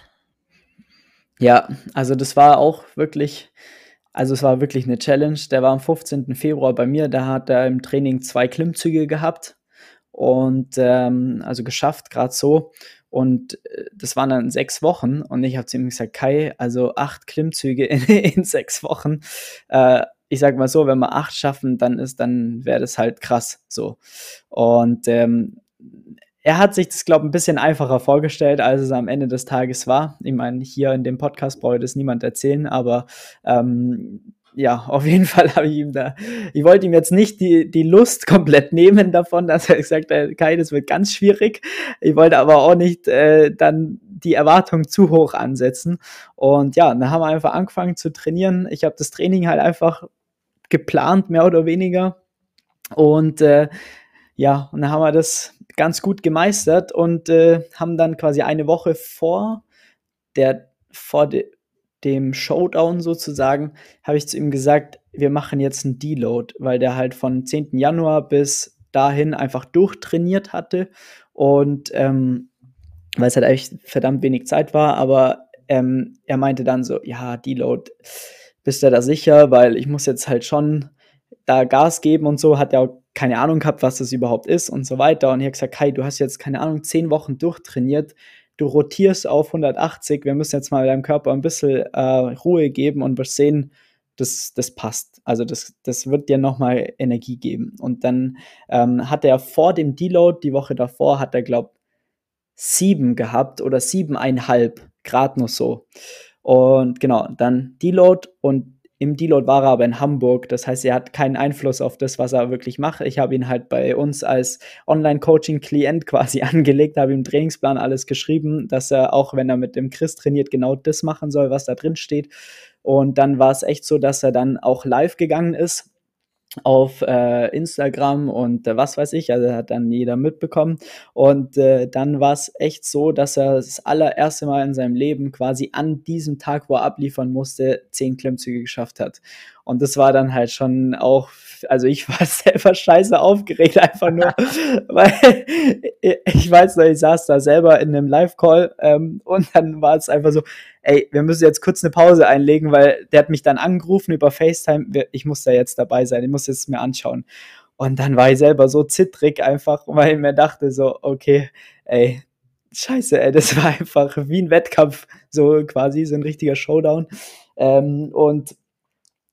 Ja, also das war auch wirklich... Also es war wirklich eine Challenge. Der war am fünfzehnten Februar bei mir, da hat er im Training zwei Klimmzüge gehabt und ähm, also geschafft, gerade so. Und das waren dann sechs Wochen und ich habe zu ihm gesagt, Kai, also acht Klimmzüge in, in sechs Wochen. Äh, ich sag mal so, wenn wir acht schaffen, dann ist, dann wäre das halt krass so. Und ähm, er hat sich das, glaube ich, ein bisschen einfacher vorgestellt, als es am Ende des Tages war. Ich meine, hier in dem Podcast brauche ich das niemand erzählen, aber ähm, ja, auf jeden Fall habe ich ihm da, ich wollte ihm jetzt nicht die, die Lust komplett nehmen davon, dass er gesagt hat, Kai, das wird ganz schwierig. Ich wollte aber auch nicht äh, dann die Erwartung zu hoch ansetzen. Und ja, dann haben wir einfach angefangen zu trainieren. Ich habe das Training halt einfach geplant, mehr oder weniger. Und äh, ja, und dann haben wir das ganz gut gemeistert und äh, haben dann quasi eine Woche vor der, vor der, dem Showdown sozusagen, habe ich zu ihm gesagt, wir machen jetzt einen Deload, weil der halt von zehnten Januar bis dahin einfach durchtrainiert hatte und ähm, weil es halt echt verdammt wenig Zeit war, aber ähm, er meinte dann so, ja, Deload, bist du da sicher, weil ich muss jetzt halt schon da Gas geben und so, hat ja auch keine Ahnung gehabt, was das überhaupt ist und so weiter und ich habe gesagt, Kai, du hast jetzt, keine Ahnung, zehn Wochen durchtrainiert, du rotierst auf hundertachtzig, wir müssen jetzt mal deinem Körper ein bisschen äh, Ruhe geben und wir sehen, das, das passt. Also das, das wird dir nochmal Energie geben. Und dann ähm, hat er vor dem Deload, die Woche davor, hat er, glaube ich, sieben gehabt oder siebeneinhalb, gerade nur so. Und genau, dann Deload und im Deload war er aber in Hamburg, das heißt, er hat keinen Einfluss auf das, was er wirklich macht. Ich habe ihn halt bei uns als Online-Coaching-Klient quasi angelegt, habe ihm im Trainingsplan alles geschrieben, dass er, auch wenn er mit dem Chris trainiert, genau das machen soll, was da drin steht. Und dann war es echt so, dass er dann auch live gegangen ist auf äh, Instagram und äh, was weiß ich, also hat dann jeder mitbekommen und äh, dann war es echt so, dass er das allererste Mal in seinem Leben quasi an diesem Tag, wo er abliefern musste, zehn Klimmzüge geschafft hat und das war dann halt schon auch, also ich war selber scheiße aufgeregt, einfach nur, weil ich weiß noch, ich saß da selber in einem Live-Call ähm, und dann war es einfach so, ey, wir müssen jetzt kurz eine Pause einlegen, weil der hat mich dann angerufen über FaceTime, ich muss da jetzt dabei sein, ich muss es mir anschauen. Und dann war ich selber so zittrig einfach, weil ich mir dachte so, okay, ey, scheiße, ey, das war einfach wie ein Wettkampf, so quasi, so ein richtiger Showdown. Ähm, und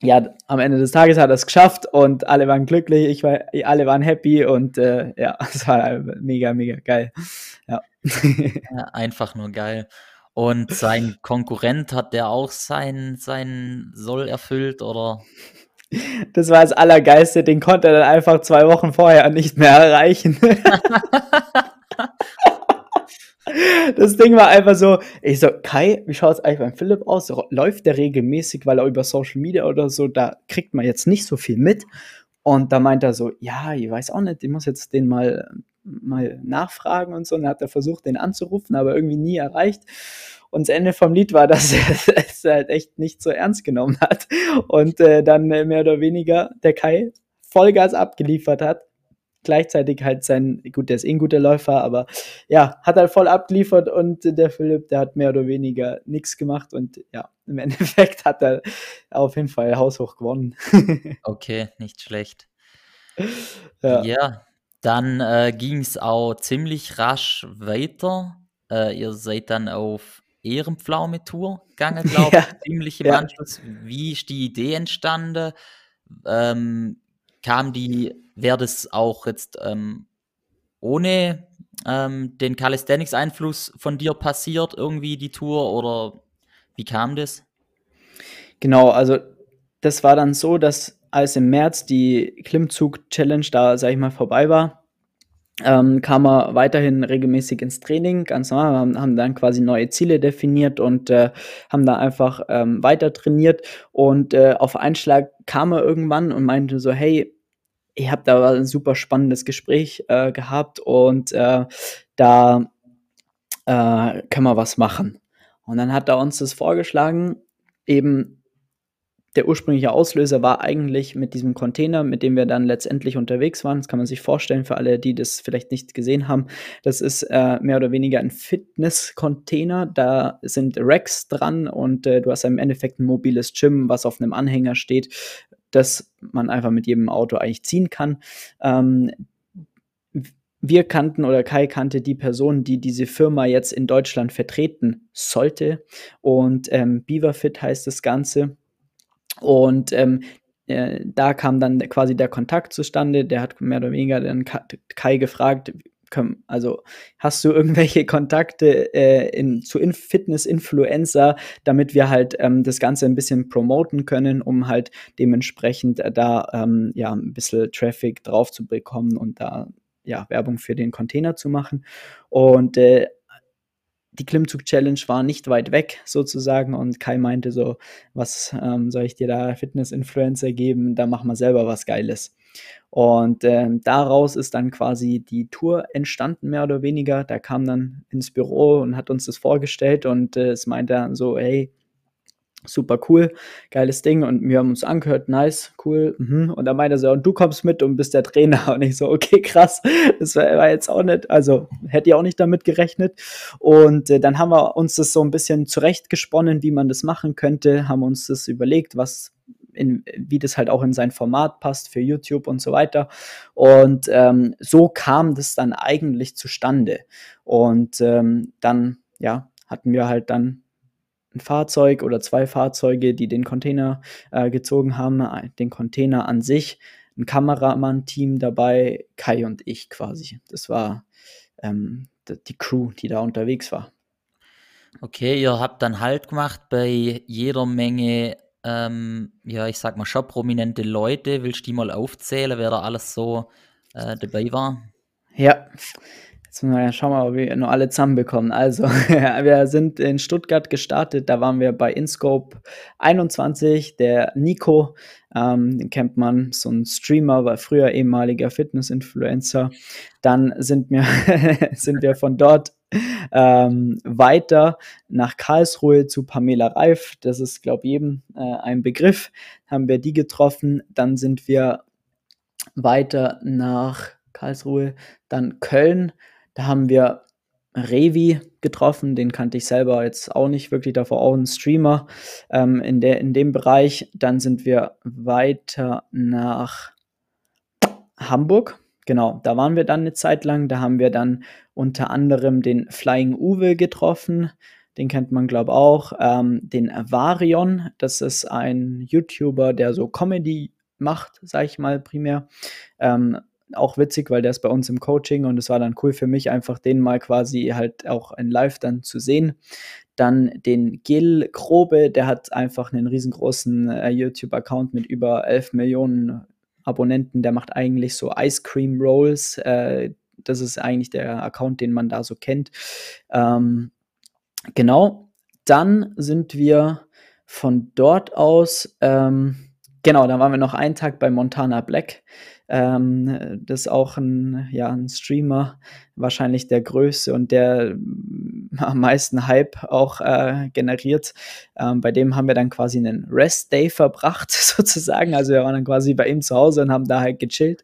ja, am Ende des Tages hat er es geschafft und alle waren glücklich, ich war, alle waren happy und äh, ja, es war mega, mega geil. Ja. Ja, einfach nur geil. Und sein Konkurrent, hat der auch sein, sein Soll erfüllt, oder? Das war das Allergeilste, den konnte er dann einfach zwei Wochen vorher nicht mehr erreichen. Das Ding war einfach so, ich so, Kai, wie schaut es eigentlich beim Philipp aus? Läuft der regelmäßig, weil er über Social Media oder so, da kriegt man jetzt nicht so viel mit. Und da meint er so, ja, ich weiß auch nicht, ich muss jetzt den mal, mal nachfragen und so. Und dann hat er versucht, den anzurufen, aber irgendwie nie erreicht. Und das Ende vom Lied war, dass er es halt echt nicht so ernst genommen hat. Und äh, dann mehr oder weniger der Kai Vollgas abgeliefert hat. Gleichzeitig halt sein, gut, der ist eh ein guter Läufer, aber ja, hat halt voll abgeliefert und der Philipp, der hat mehr oder weniger nichts gemacht und ja, im Endeffekt hat er auf jeden Fall haushoch gewonnen. Okay, nicht schlecht. Ja, ja dann äh, ging es auch ziemlich rasch weiter. Äh, ihr seid dann auf Ehrenpflaume-Tour gegangen, glaube ich, ja. ziemlich im ja. Anschluss. Wie ist die Idee entstanden? Ähm, kam die... Wäre das auch jetzt ähm, ohne ähm, den Calisthenics-Einfluss von dir passiert, irgendwie die Tour, oder wie kam das? Genau, also das war dann so, dass als im März die Klimmzug-Challenge da, sag ich mal, vorbei war, ähm, kam er weiterhin regelmäßig ins Training, ganz normal, wir haben, haben dann quasi neue Ziele definiert und äh, haben da einfach ähm, weiter trainiert und äh, auf einen Schlag kam er irgendwann und meinte so, hey, ich habe da ein super spannendes Gespräch äh, gehabt und äh, da äh, können wir was machen. Und dann hat er uns das vorgeschlagen, eben der ursprüngliche Auslöser war eigentlich mit diesem Container, mit dem wir dann letztendlich unterwegs waren. Das kann man sich vorstellen für alle, die das vielleicht nicht gesehen haben. Das ist äh, mehr oder weniger ein Fitness-Container. Da sind Racks dran und äh, du hast im Endeffekt ein mobiles Gym, was auf einem Anhänger steht, dass man einfach mit jedem Auto eigentlich ziehen kann. Ähm, wir kannten oder Kai kannte die Person, die diese Firma jetzt in Deutschland vertreten sollte. Und ähm, Beaverfit heißt das Ganze. Und ähm, äh, da kam dann quasi der Kontakt zustande. Der hat mehr oder weniger dann Kai gefragt, also hast du irgendwelche Kontakte äh, in, zu in Fitness-Influencer, damit wir halt ähm, das Ganze ein bisschen promoten können, um halt dementsprechend äh, da ähm, ja, ein bisschen Traffic drauf zu bekommen und da ja, Werbung für den Container zu machen. Und äh, die Klimmzug-Challenge war nicht weit weg sozusagen und Kai meinte so, was ähm, soll ich dir da Fitness-Influencer geben, da machen wir selber was Geiles. Und äh, daraus ist dann quasi die Tour entstanden, mehr oder weniger. Da kam dann ins Büro und hat uns das vorgestellt und äh, es meinte dann so, hey, super cool, geiles Ding. Und wir haben uns angehört, nice, cool. Mhm. Und dann meinte er so, und du kommst mit und bist der Trainer. Und ich so, okay, krass, das war jetzt auch nicht, also hätte ich auch nicht damit gerechnet. Und äh, dann haben wir uns das so ein bisschen zurechtgesponnen, wie man das machen könnte, haben uns das überlegt, was In, wie das halt auch in sein Format passt für YouTube und so weiter. Und ähm, so kam das dann eigentlich zustande. Und ähm, dann, ja, hatten wir halt dann ein Fahrzeug oder zwei Fahrzeuge, die den Container äh, gezogen haben, den Container an sich, ein Kameramann-Team dabei, Kai und ich quasi. Das war ähm, die Crew, die da unterwegs war. Okay, ihr habt dann Halt gemacht bei jeder Menge ja, ich sag mal schon prominente Leute. Willst du die mal aufzählen, wer da alles so äh, dabei war? Ja, jetzt müssen wir ja schauen, ob wir nur alle zusammenbekommen. Also, wir sind in Stuttgart gestartet, da waren wir bei InScope einundzwanzig, der Nico, ähm, den kennt man, so ein Streamer, war früher ehemaliger Fitness-Influencer. Dann sind wir, sind wir von dort Ähm, weiter nach Karlsruhe zu Pamela Reif, das ist, glaube ich, jedem äh, ein Begriff, haben wir die getroffen, dann sind wir weiter nach Karlsruhe, dann Köln, da haben wir Revi getroffen, den kannte ich selber jetzt auch nicht wirklich, davor auch ein Streamer ähm, in, der, in dem Bereich, dann sind wir weiter nach Hamburg. Genau, da waren wir dann eine Zeit lang, da haben wir dann unter anderem den Flying Uwe getroffen, den kennt man, glaube ich, auch, ähm, den Varion, das ist ein YouTuber, der so Comedy macht, sage ich mal primär, ähm, auch witzig, weil der ist bei uns im Coaching und es war dann cool für mich, einfach den mal quasi halt auch in Live dann zu sehen. Dann den Gil Grobe, der hat einfach einen riesengroßen äh, YouTube-Account mit über elf Millionen Abonnenten, der macht eigentlich so Ice Cream Rolls, äh, das ist eigentlich der Account, den man da so kennt. Ähm, genau, dann sind wir von dort aus ähm, Genau, da waren wir noch einen Tag bei Montana Black. Ähm, das ist auch ein, ja, ein Streamer, wahrscheinlich der größte und der am meisten Hype auch äh, generiert. Ähm, bei dem haben wir dann quasi einen Rest-Day verbracht, sozusagen. Also wir waren dann quasi bei ihm zu Hause und haben da halt gechillt.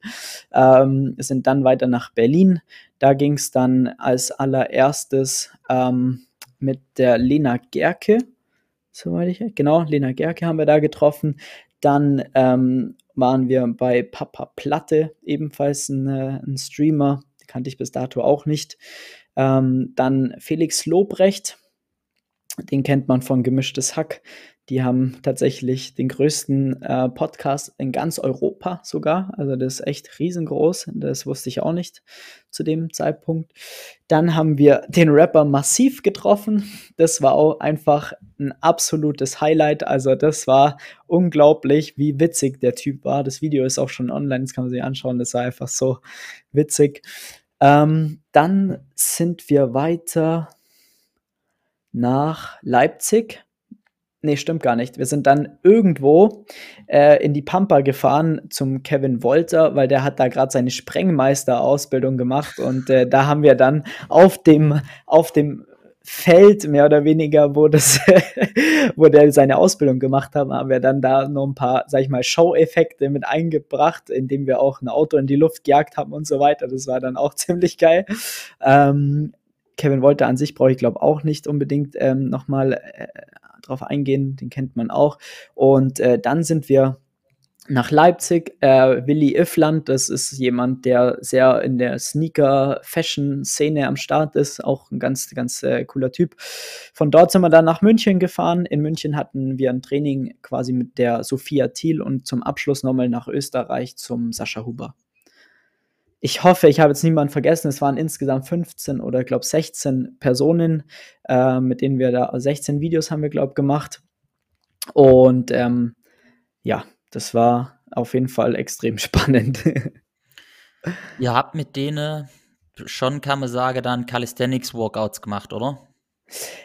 Ähm, sind dann weiter nach Berlin. Da ging es dann als allererstes ähm, mit der Lena Gerke. Soweit ich, genau, Lena Gerke haben wir da getroffen. Dann ähm, waren wir bei Papa Platte, ebenfalls ein, äh, ein Streamer, kannte ich bis dato auch nicht. Ähm, dann Felix Lobrecht, den kennt man von Gemischtes Hack. Die haben tatsächlich den größten äh, Podcast in ganz Europa sogar. Also das ist echt riesengroß. Das wusste ich auch nicht zu dem Zeitpunkt. Dann haben wir den Rapper Massiv getroffen. Das war auch einfach ein absolutes Highlight. Also das war unglaublich, wie witzig der Typ war. Das Video ist auch schon online, das kann man sich anschauen. Das war einfach so witzig. Ähm, dann sind wir weiter nach Leipzig. Nee, stimmt gar nicht. Wir sind dann irgendwo äh, in die Pampa gefahren zum Kevin Wolter, weil der hat da gerade seine Sprengmeister-Ausbildung gemacht und äh, da haben wir dann auf dem, auf dem Feld, mehr oder weniger, wo, das wo der seine Ausbildung gemacht hat, haben wir dann da noch ein paar, sag ich mal, Show-Effekte mit eingebracht, indem wir auch ein Auto in die Luft gejagt haben und so weiter. Das war dann auch ziemlich geil. Ähm, Kevin Wolter an sich brauche ich, glaube auch nicht unbedingt ähm, nochmal äh, drauf eingehen, den kennt man auch. Und äh, dann sind wir nach Leipzig, äh, Willi Iffland, das ist jemand, der sehr in der Sneaker-Fashion-Szene am Start ist, auch ein ganz, ganz äh, cooler Typ. Von dort sind wir dann nach München gefahren. In München hatten wir ein Training quasi mit der Sophia Thiel und zum Abschluss nochmal nach Österreich zum Sascha Huber. Ich hoffe, ich habe jetzt niemanden vergessen. Es waren insgesamt fünfzehn oder, glaube ich, sechzehn Personen, äh, mit denen wir da, sechzehn Videos haben wir, glaube ich, gemacht. Und ähm, ja, das war auf jeden Fall extrem spannend. Ihr habt mit denen schon, kann man sagen, dann Calisthenics-Workouts gemacht, oder?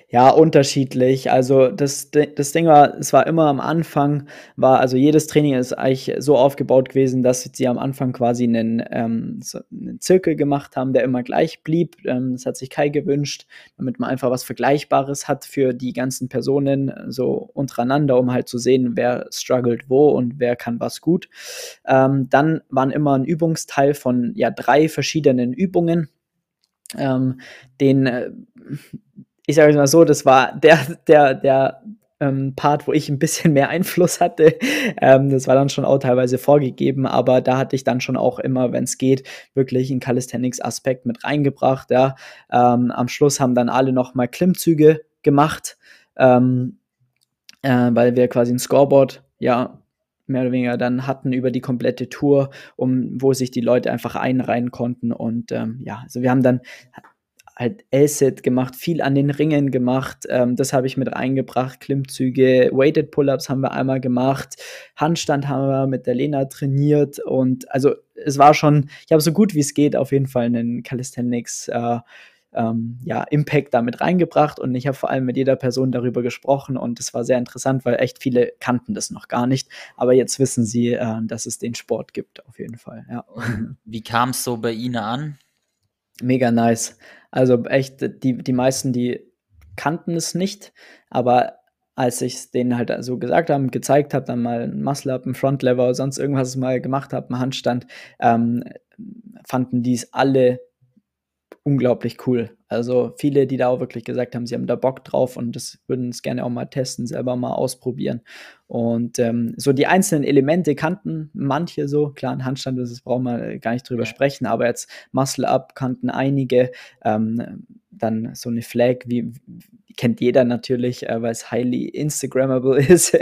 Ja, unterschiedlich. Also das, das Ding war, es war immer am Anfang, war, also jedes Training ist eigentlich so aufgebaut gewesen, dass sie am Anfang quasi einen, ähm, so einen Zirkel gemacht haben, der immer gleich blieb. Ähm, das hat sich Kai gewünscht, damit man einfach was Vergleichbares hat für die ganzen Personen so untereinander, um halt zu sehen, wer struggelt wo und wer kann was gut. Ähm, dann waren immer ein Übungsteil von ja drei verschiedenen Übungen. Ähm, den äh, Ich sage es mal so, das war der, der, der ähm, Part, wo ich ein bisschen mehr Einfluss hatte. Ähm, das war dann schon auch teilweise vorgegeben, aber da hatte ich dann schon auch immer, wenn es geht, wirklich einen Calisthenics-Aspekt mit reingebracht. Ja. Ähm, am Schluss haben dann alle nochmal Klimmzüge gemacht, ähm, äh, weil wir quasi ein Scoreboard, ja, mehr oder weniger dann hatten über die komplette Tour, um wo sich die Leute einfach einreihen konnten. Und ähm, ja, also wir haben dann halt L-Sit gemacht, viel an den Ringen gemacht, ähm, das habe ich mit reingebracht, Klimmzüge, Weighted Pull-Ups haben wir einmal gemacht, Handstand haben wir mit der Lena trainiert und also es war schon, ich habe so gut wie es geht auf jeden Fall einen Calisthenics äh, ähm, ja, Impact damit reingebracht und ich habe vor allem mit jeder Person darüber gesprochen und es war sehr interessant, weil echt viele kannten das noch gar nicht, aber jetzt wissen sie, äh, dass es den Sport gibt auf jeden Fall. Ja. Wie kam es so bei Ihnen an? Mega nice. Also echt, die, die meisten, die kannten es nicht, aber als ich es denen halt so gesagt habe, gezeigt habe, dann mal ein Muscle-Up, ein Front-Lever oder sonst irgendwas mal gemacht habe, einen Handstand, ähm, fanden die es alle unglaublich cool. Also viele, die da auch wirklich gesagt haben, sie haben da Bock drauf und das würden es gerne auch mal testen, selber mal ausprobieren. Und ähm, so die einzelnen Elemente kannten manche so, klar, ein Handstand, das brauchen wir gar nicht drüber sprechen, aber jetzt Muscle-Up kannten einige, ähm, dann so eine Flag, wie, wie kennt jeder natürlich, äh, weil es highly Instagrammable ist,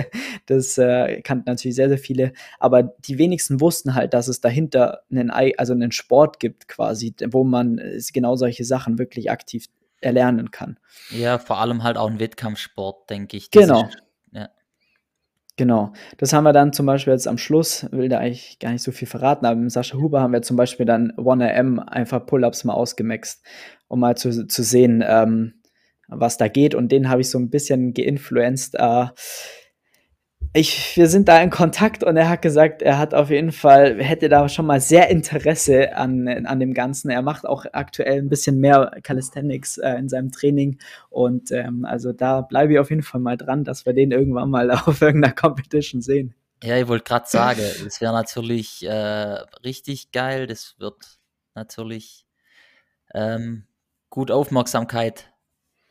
das äh, kannten natürlich sehr, sehr viele, aber die wenigsten wussten halt, dass es dahinter einen, also einen Sport gibt quasi, wo man genau solche Sachen wirklich aktiv erlernen kann. Ja, vor allem halt auch ein Wettkampfsport, denke ich. Das genau. Ist, ja. Genau. Das haben wir dann zum Beispiel jetzt am Schluss, will da eigentlich gar nicht so viel verraten, aber mit Sascha Huber haben wir zum Beispiel dann OneRM einfach Pull-Ups mal ausgemaxt, um mal zu, zu sehen, ähm, was da geht. Und den habe ich so ein bisschen geinfluenced, äh, Ich, wir sind da in Kontakt und er hat gesagt, er hat auf jeden Fall, hätte da schon mal sehr Interesse an, an dem Ganzen. Er macht auch aktuell ein bisschen mehr Calisthenics äh, in seinem Training und ähm, also da bleibe ich auf jeden Fall mal dran, dass wir den irgendwann mal auf irgendeiner Competition sehen. Ja, ich wollte gerade sagen, das wäre natürlich äh, richtig geil, das wird natürlich ähm, gut Aufmerksamkeit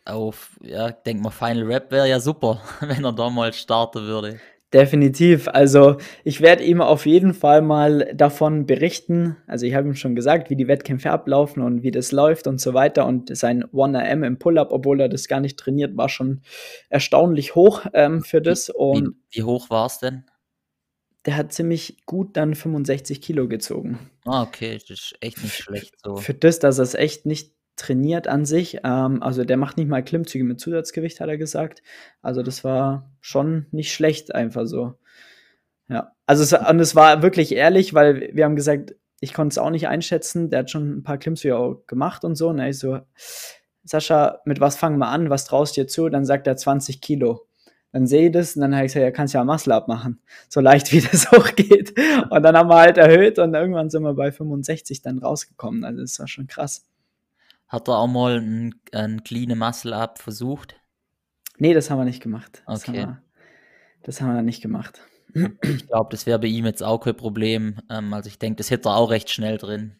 auf, ja, ich denke mal, Final Rap wäre ja super, wenn er da mal starten würde. Definitiv, also ich werde ihm auf jeden Fall mal davon berichten, also ich habe ihm schon gesagt, wie die Wettkämpfe ablaufen und wie das läuft und so weiter und sein one R M im Pull-Up, obwohl er das gar nicht trainiert, war schon erstaunlich hoch ähm, für das. Wie, und wie, wie hoch war es denn? Der hat ziemlich gut dann fünfundsechzig Kilo gezogen. Ah, okay, das ist echt nicht schlecht so. Für das, dass er es echt nicht trainiert an sich, ähm, also der macht nicht mal Klimmzüge mit Zusatzgewicht, hat er gesagt, also das war schon nicht schlecht einfach so, ja, also es, und es war wirklich ehrlich, weil wir haben gesagt, ich konnte es auch nicht einschätzen, der hat schon ein paar Klimmzüge auch gemacht und so, und ich so, Sascha, mit was fangen wir an, was traust dir zu, dann sagt er zwanzig Kilo, dann sehe ich das und dann habe ich gesagt, ja, kannst ja ein Muscle-Up machen, so leicht wie das auch geht, und dann haben wir halt erhöht und irgendwann sind wir bei fünfundsechzig dann rausgekommen, also das war schon krass. Hat er auch mal einen, einen cleanen Muscle-Up versucht? Nee, das haben wir nicht gemacht. Okay. Das haben wir, das haben wir nicht gemacht. Ich glaube, das wäre bei ihm jetzt auch kein Problem. Also ich denke, das hätte er auch recht schnell drin.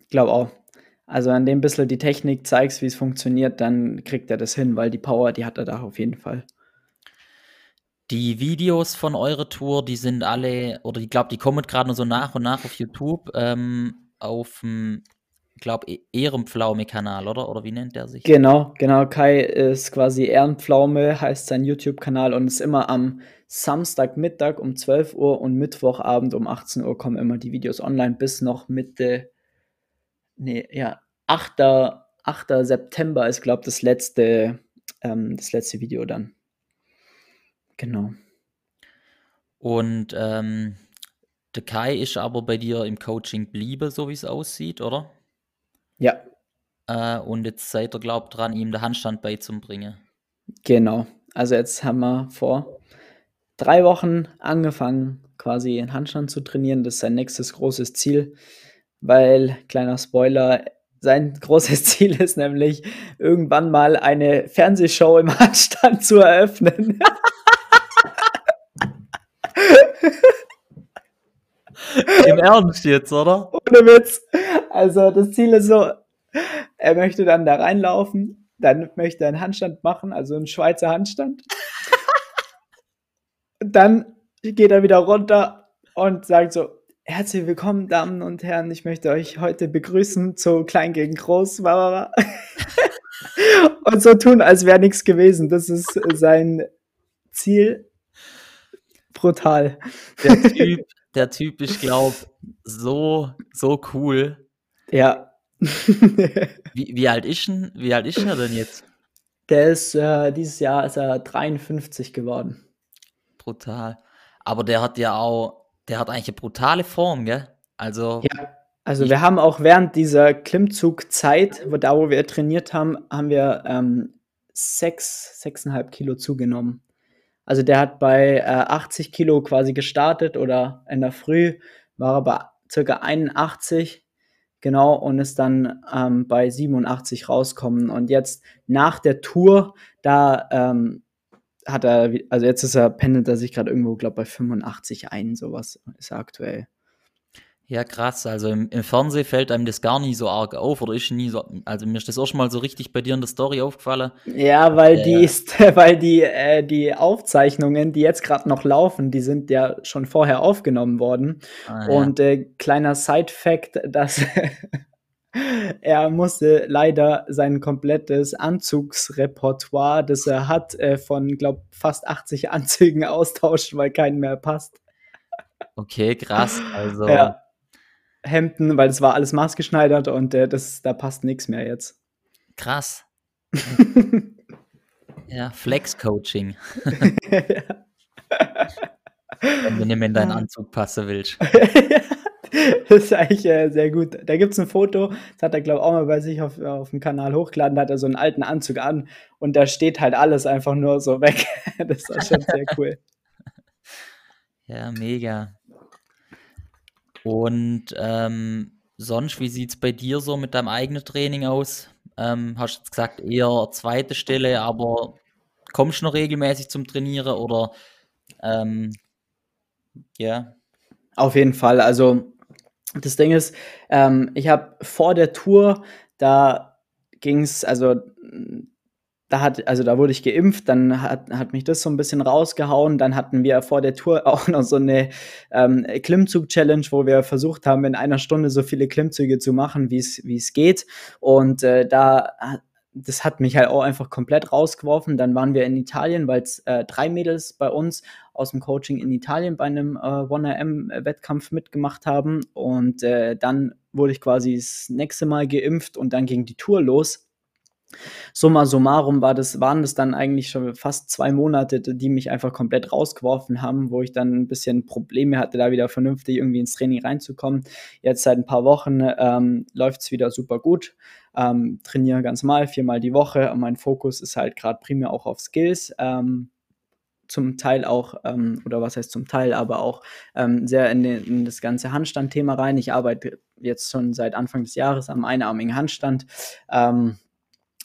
Ich glaube auch. Also an dem bisschen die Technik zeigst, wie es funktioniert, dann kriegt er das hin, weil die Power, die hat er da auf jeden Fall. Die Videos von eurer Tour, die sind alle, oder ich glaube, die kommen gerade nur so nach und nach auf YouTube, ähm, auf dem... Ich glaube, Ehrenpflaume-Kanal, oder? Oder wie nennt der sich? Genau, genau. Kai ist quasi Ehrenpflaume, heißt sein YouTube-Kanal und ist immer am Samstagmittag um zwölf Uhr und Mittwochabend um achtzehn Uhr kommen immer die Videos online bis noch Mitte, nee, ja, achter September ist, glaube ich, das letzte, ähm, das letzte Video dann. Genau. Und ähm, der Kai ist aber bei dir im Coaching geblieben, so wie es aussieht, oder? Ja. Äh, und jetzt seid ihr, glaubt dran, ihm den Handstand beizubringen. Genau. Also jetzt haben wir vor drei Wochen angefangen, quasi den Handstand zu trainieren. Das ist sein nächstes großes Ziel, weil, kleiner Spoiler, sein großes Ziel ist nämlich, irgendwann mal eine Fernsehshow im Handstand zu eröffnen. Im Ernst jetzt, oder? Ohne Witz. Also das Ziel ist so, er möchte dann da reinlaufen, dann möchte er einen Handstand machen, also einen Schweizer Handstand. Dann geht er wieder runter und sagt so, herzlich willkommen, Damen und Herren, ich möchte euch heute begrüßen zu Klein gegen Groß. Und so tun, als wäre nichts gewesen. Das ist sein Ziel. Brutal. Der Typ. Der Typ, ich glaube, so, so cool. Ja. wie, wie alt ist denn, wie alt ist er denn jetzt? Der ist, äh, dieses Jahr ist er dreiundfünfzig geworden. Brutal. Aber der hat ja auch, der hat eigentlich eine brutale Form, gell? Also, ja. Also wir haben auch während dieser Klimmzugzeit, wo, da wo wir trainiert haben, haben wir ähm, sechs, sechseinhalb Kilo zugenommen. Also der hat bei äh, achtzig Kilo quasi gestartet oder in der Früh war er bei circa einundachtzig, genau, und ist dann ähm, bei siebenundachtzig rauskommen. Und jetzt nach der Tour, da ähm, hat er, also jetzt ist er, pendelt er sich gerade irgendwo, glaube bei fünfundachtzig ein, sowas ist er aktuell. Ja, krass, also im, im Fernsehen fällt einem das gar nicht so arg auf, oder ist nie so, also mir ist das auch schon mal so richtig bei dir in der Story aufgefallen. Ja, weil äh, die, ist, weil die, äh, die Aufzeichnungen, die jetzt gerade noch laufen, die sind ja schon vorher aufgenommen worden. Ah, ja. Und äh, kleiner Side-Fact, dass er musste leider sein komplettes Anzugsrepertoire, das er hat, äh, von, glaube ich, fast achtzig Anzügen austauschen, weil keinen mehr passt. Okay, krass, also... Ja. Hemden, weil es war alles maßgeschneidert und äh, das, da passt nichts mehr jetzt. Krass. Ja, Flex-Coaching. Ja. Wenn du nicht mehr in deinen Anzug passen willst. Das ist eigentlich äh, sehr gut. Da gibt es ein Foto, das hat er, glaube ich, auch mal bei sich auf, auf dem Kanal hochgeladen, da hat er so einen alten Anzug an und da steht halt alles einfach nur so weg. Das war schon sehr cool. Ja, mega. Und ähm, sonst, wie sieht es bei dir so mit deinem eigenen Training aus? Ähm, hast du jetzt gesagt, eher zweite Stelle, aber kommst du noch regelmäßig zum Trainieren oder ja? Ähm, yeah. Auf jeden Fall. Also das Ding ist, ähm, ich habe vor der Tour, da ging es, also da hat, also da wurde ich geimpft, dann hat, hat mich das so ein bisschen rausgehauen. Dann hatten wir vor der Tour auch noch so eine ähm, Klimmzug-Challenge, wo wir versucht haben, in einer Stunde so viele Klimmzüge zu machen, wie es geht. Und äh, da das hat mich halt auch einfach komplett rausgeworfen. Dann waren wir in Italien, weil es äh, drei Mädels bei uns aus dem Coaching in Italien bei einem äh, OneRM-Wettkampf mitgemacht haben. Und äh, dann wurde ich quasi das nächste Mal geimpft und dann ging die Tour los. Summa summarum war das, waren das dann eigentlich schon fast zwei Monate, die mich einfach komplett rausgeworfen haben, wo ich dann ein bisschen Probleme hatte, da wieder vernünftig irgendwie ins Training reinzukommen. Jetzt seit ein paar Wochen ähm, läuft es wieder super gut. Ähm, trainiere ganz mal, viermal die Woche. Mein Fokus ist halt gerade primär auch auf Skills. Ähm, zum Teil auch, ähm, oder was heißt zum Teil, aber auch ähm, sehr in, den, in das ganze Handstand-Thema rein. Ich arbeite jetzt schon seit Anfang des Jahres am einarmigen Handstand. Ähm,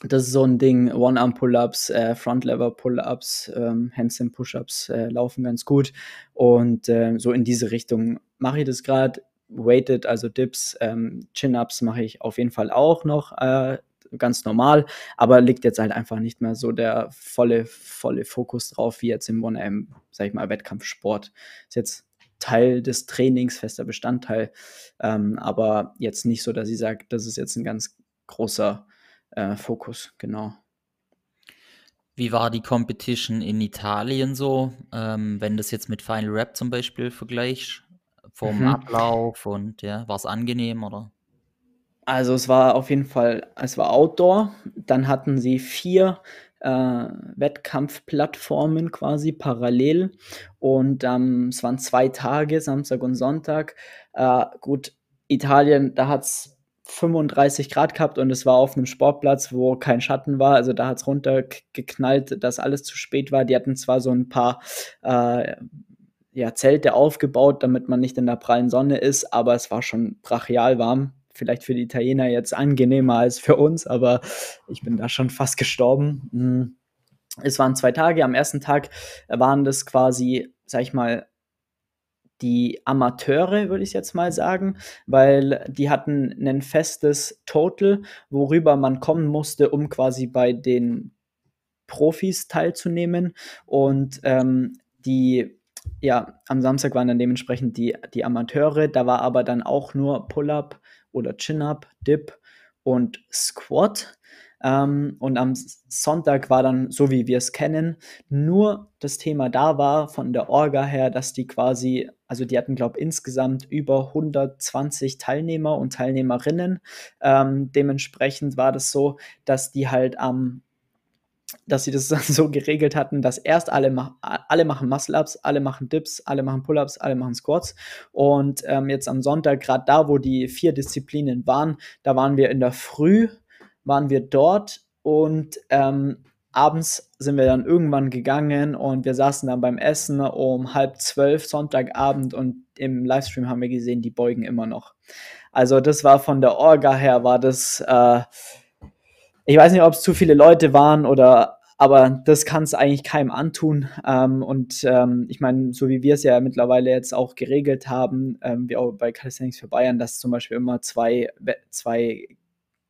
Das ist so ein Ding, One-Arm-Pull-Ups, äh, Front-Lever-Pull-Ups, ähm, Handstand-Push-Ups äh, laufen ganz gut. Und äh, so in diese Richtung mache ich das gerade. Weighted, also Dips, ähm, Chin-Ups mache ich auf jeden Fall auch noch äh, ganz normal. Aber liegt jetzt halt einfach nicht mehr so der volle, volle Fokus drauf, wie jetzt im One-Arm, sag ich mal, Wettkampfsport. Ist jetzt Teil des Trainings, fester Bestandteil. Ähm, aber jetzt nicht so, dass ich sage, das ist jetzt ein ganz großer Fokus, genau. Wie war die Competition in Italien so, ähm, wenn du das jetzt mit Final Rap zum Beispiel vergleichst, vom mhm. Ablauf und ja, war es angenehm oder? Also es war auf jeden Fall, es war Outdoor, dann hatten sie vier äh, Wettkampfplattformen quasi parallel und ähm, es waren zwei Tage, Samstag und Sonntag. Äh, gut, Italien, da hat es fünfunddreißig Grad gehabt und es war auf einem Sportplatz, wo kein Schatten war, also da hat es runtergeknallt, dass alles zu spät war. Die hatten zwar so ein paar äh, ja, Zelte aufgebaut, damit man nicht in der prallen Sonne ist, aber es war schon brachial warm, vielleicht für die Italiener jetzt angenehmer als für uns, aber ich bin da schon fast gestorben. Mhm. Es waren zwei Tage, am ersten Tag waren das quasi, sag ich mal, die Amateure, würde ich jetzt mal sagen, weil die hatten ein festes Total, worüber man kommen musste, um quasi bei den Profis teilzunehmen. Und ähm, die, ja, am Samstag waren dann dementsprechend die, die Amateure, da war aber dann auch nur Pull-Up oder Chin-Up, Dip und Squat. Ähm, und am Sonntag war dann, so wie wir es kennen, nur das Thema da war von der Orga her, dass die quasi, also die hatten, glaube ich, insgesamt über hundertzwanzig Teilnehmer und Teilnehmerinnen. Ähm, dementsprechend war das so, dass die halt am ähm, dass sie das dann so geregelt hatten, dass erst alle, ma- alle machen Muscle-Ups, alle machen Dips, alle machen Pull-Ups, alle machen Squats. Und ähm, jetzt am Sonntag, gerade da, wo die vier Disziplinen waren, da waren wir in der Früh, waren wir dort und ähm, abends sind wir dann irgendwann gegangen und wir saßen dann beim Essen um halb zwölf Sonntagabend und im Livestream haben wir gesehen, die beugen immer noch. Also das war von der Orga her, war das, äh, ich weiß nicht, ob es zu viele Leute waren oder, aber das kann es eigentlich keinem antun. Ähm, und ähm, ich meine, so wie wir es ja mittlerweile jetzt auch geregelt haben, ähm, wie auch bei Calisthenics für Bayern, dass zum Beispiel immer zwei, zwei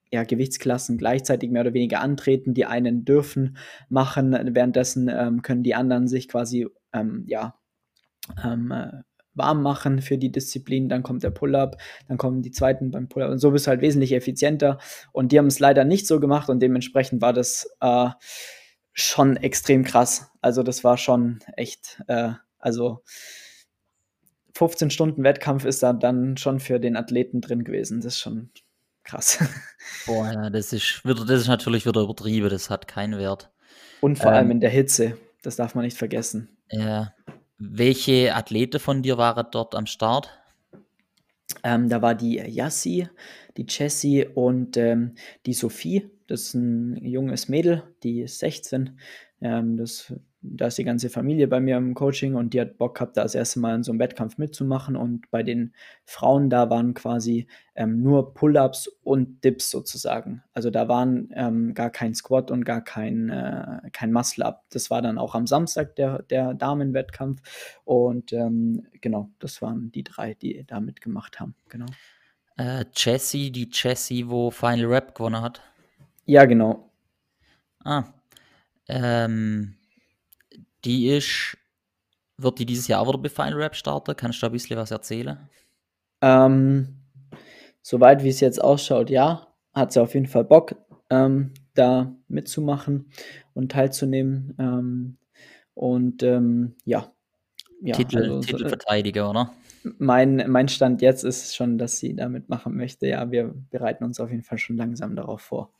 ja, Gewichtsklassen gleichzeitig mehr oder weniger antreten. Die einen dürfen machen, währenddessen ähm, können die anderen sich quasi ähm, ja, ähm, äh, warm machen für die Disziplin. Dann kommt der Pull-Up, dann kommen die Zweiten beim Pull-Up und so bist du halt wesentlich effizienter. Und die haben es leider nicht so gemacht und dementsprechend war das äh, schon extrem krass. Also das war schon echt, äh, also fünfzehn Stunden Wettkampf ist da dann schon für den Athleten drin gewesen. Das ist schon krass. Boah, ja, das ist, das ist natürlich wieder übertrieben, das hat keinen Wert. Und vor ähm, allem in der Hitze, das darf man nicht vergessen. Äh, welche Athleten von dir waren dort am Start? Ähm, da war die Jessie, die Jessie und ähm, die Sophie, das ist ein junges Mädel, die ist sechzehn, ähm, das da ist die ganze Familie bei mir im Coaching und die hat Bock gehabt, da das erste Mal in so einem Wettkampf mitzumachen. Und bei den Frauen da waren quasi ähm, nur Pull-ups und Dips sozusagen. Also da waren ähm, gar kein Squat und gar kein, äh, kein Muscle-Up. Das war dann auch am Samstag der, der Damenwettkampf. Und ähm, genau, das waren die drei, die da mitgemacht haben. Genau. Äh, Jessie, die Jessie, wo Final Rap gewonnen hat. Ja, genau. Ah, ähm... Die ist, wird die dieses Jahr wieder bei Final Rap starten? Kannst du da ein bisschen was erzählen? Ähm, soweit wie es jetzt ausschaut, ja. Hat sie auf jeden Fall Bock, ähm, da mitzumachen und teilzunehmen. Ähm, und ähm, ja. ja Titel, also, Titelverteidiger, oder? Mein, mein Stand jetzt ist schon, dass sie da mitmachen möchte. Ja, wir bereiten uns auf jeden Fall schon langsam darauf vor.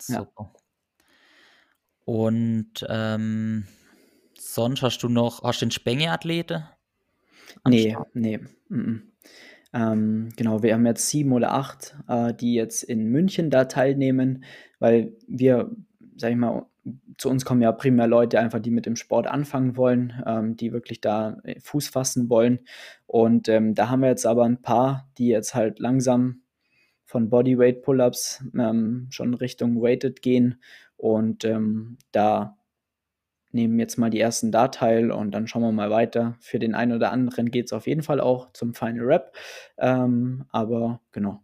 Super. Ja. Und ähm, sonst hast du noch, hast du den Spenge-Athlete? Nee, nee. Ähm, genau, wir haben jetzt sieben oder acht, äh, die jetzt in München da teilnehmen, weil wir, sag ich mal, zu uns kommen ja primär Leute einfach, die mit dem Sport anfangen wollen, ähm, die wirklich da Fuß fassen wollen. Und ähm, da haben wir jetzt aber ein paar, die jetzt halt langsam von Bodyweight-Pull-Ups ähm, schon Richtung Weighted gehen. Und ähm, da nehmen jetzt mal die ersten da teil und dann schauen wir mal weiter. Für den einen oder anderen geht es auf jeden Fall auch zum Final Rap. Ähm, aber genau,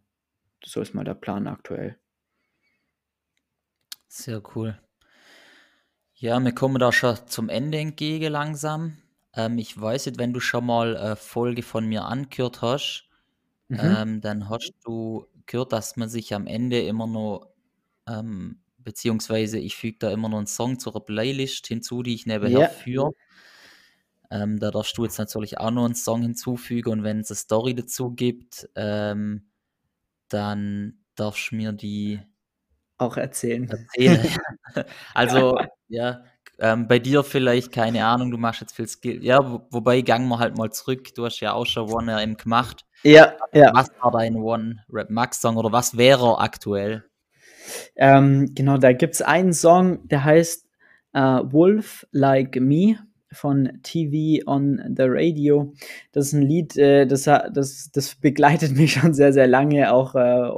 so ist mal der Plan aktuell. Sehr cool. Ja, wir kommen da schon zum Ende entgegen langsam. Ähm, ich weiß nicht, wenn du schon mal eine Folge von mir angehört hast, mhm. ähm, dann hast du gehört, dass man sich am Ende immer noch... Ähm, beziehungsweise ich füge da immer noch einen Song zur Playlist hinzu, die ich nebenher yeah. führe. Ähm, da darfst du jetzt natürlich auch noch einen Song hinzufügen und wenn es eine Story dazu gibt, ähm, dann darfst du mir die auch erzählen. erzählen. Also, ja, ähm, bei dir vielleicht, keine Ahnung, du machst jetzt viel Skill. Ja, wo, wobei, gangen wir halt mal zurück. Du hast ja auch schon OneRM gemacht. Ja, ja. Was war dein OneRapMax-Song oder was wäre er aktuell? Ähm, genau, da gibt es einen Song, der heißt äh, Wolf Like Me von T V on the Radio. Das ist ein Lied, äh, das, das, das begleitet mich schon sehr, sehr lange, auch äh,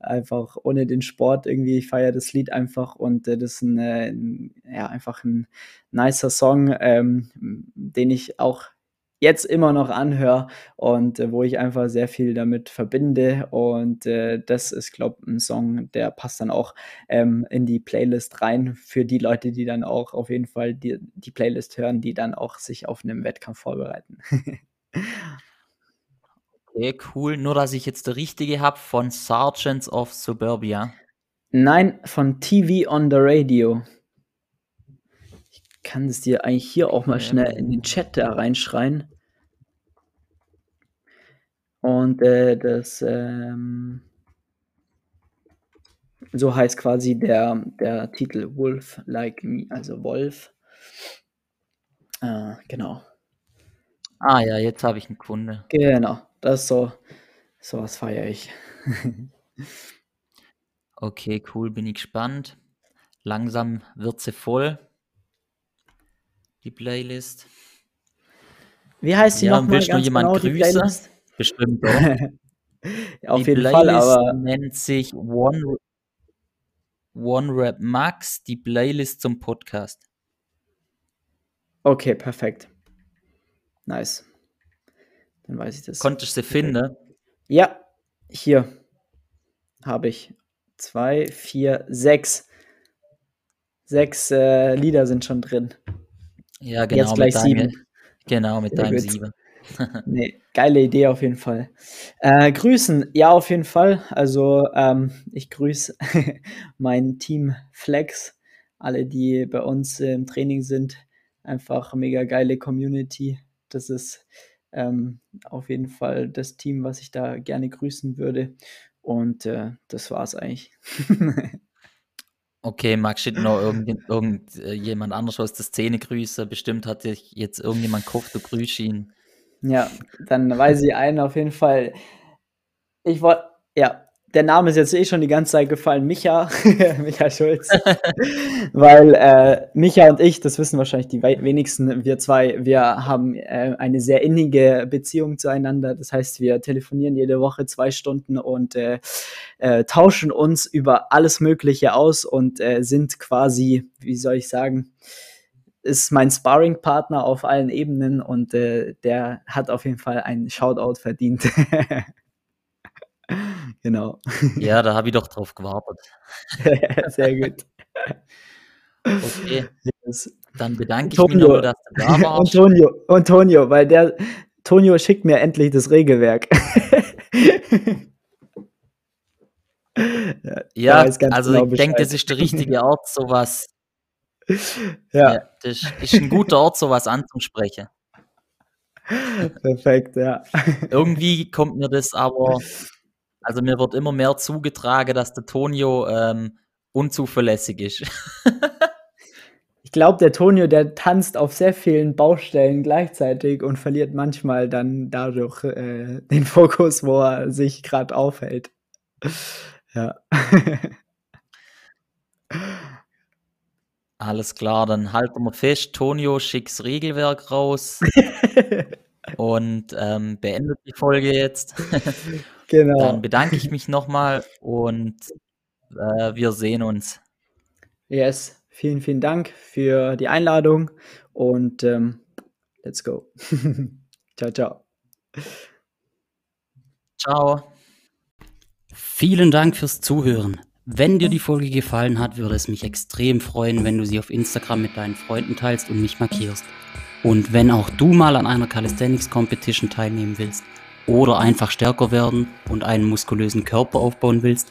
einfach ohne den Sport irgendwie. Ich feiere das Lied einfach und äh, das ist ein, äh, ja, einfach ein nicer Song, ähm, den ich auch jetzt immer noch anhöre und äh, wo ich einfach sehr viel damit verbinde und äh, das ist, glaube ich, ein Song, der passt dann auch ähm, in die Playlist rein für die Leute, die dann auch auf jeden Fall die, die Playlist hören, die dann auch sich auf einen Wettkampf vorbereiten. Okay, cool. Nur, dass ich jetzt der Richtige habe von Sergeants of Suburbia. Nein, von T V on the Radio. Kann es dir eigentlich hier auch mal schnell in den Chat da reinschreien. Und äh, das ähm, so heißt quasi der, der Titel Wolf Like Me, also Wolf. Äh, genau. Ah ja, jetzt habe ich einen Kunde. Genau, das ist so, sowas feiere ich. Okay, cool, bin ich gespannt. Langsam wird sie voll. Die Playlist. Wie heißt die ja, nochmal? Willst du jemanden genau grüßen? Bestimmt. Ja, auf die jeden Playlist Fall, aber nennt sich One, OneRapMax, die Playlist zum Podcast. Okay, perfekt. Nice. Dann weiß ich das. Konntest du sie finden? Ja, hier habe ich zwei, vier, sechs. Sechs äh, Lieder sind schon drin. Ja, genau. Jetzt gleich mit deinem, sieben. Genau, mit deinem sieben. Nee, geile Idee auf jeden Fall. Äh, grüßen, ja, auf jeden Fall. Also, ähm, ich grüße mein Team Flex, alle, die bei uns äh, im Training sind. Einfach mega geile Community. Das ist ähm, auf jeden Fall das Team, was ich da gerne grüßen würde. Und äh, das war's eigentlich. Okay, mag steht noch irgend, irgendjemand anders aus der Szene grüßen. Bestimmt hat dich jetzt irgendjemand gehofft, du grüßt ihn. Ja, dann weiß ich einen auf jeden Fall. Ich wollte, ja, der Name ist jetzt eh schon die ganze Zeit gefallen, Micha, Micha Schulz, weil äh, Micha und ich, das wissen wahrscheinlich die wenigsten, wir zwei, wir haben äh, eine sehr innige Beziehung zueinander, das heißt, wir telefonieren jede Woche zwei Stunden und äh, äh, tauschen uns über alles Mögliche aus und äh, sind quasi, wie soll ich sagen, ist mein Sparring-Partner auf allen Ebenen und äh, der hat auf jeden Fall einen Shoutout verdient. Genau. Ja, da habe ich doch drauf gewartet. Sehr gut. Okay, dann bedanke ich Tonio. mich nochmal, dass du da warst. Und Tonio, und Tonio, weil der Tonio schickt mir endlich das Regelwerk. Ja, also genau, ich denke, das ist der richtige Ort, sowas. Ja. Ja, das ist ein guter Ort, sowas anzusprechen. Perfekt, ja. Irgendwie kommt mir das aber, also mir wird immer mehr zugetragen, dass der Tonio ähm, unzuverlässig ist. Ich glaube, der Tonio, der tanzt auf sehr vielen Baustellen gleichzeitig und verliert manchmal dann dadurch äh, den Fokus, wo er sich gerade aufhält. Ja. Alles klar, dann halten wir fest, Tonio schickt's Regelwerk raus und ähm, beendet die Folge jetzt. Genau. Dann bedanke ich mich nochmal und äh, wir sehen uns. Yes, vielen, vielen Dank für die Einladung und ähm, let's go. Ciao, ciao. Ciao. Vielen Dank fürs Zuhören. Wenn dir die Folge gefallen hat, würde es mich extrem freuen, wenn du sie auf Instagram mit deinen Freunden teilst und mich markierst. Und wenn auch du mal an einer Calisthenics Competition teilnehmen willst oder einfach stärker werden und einen muskulösen Körper aufbauen willst,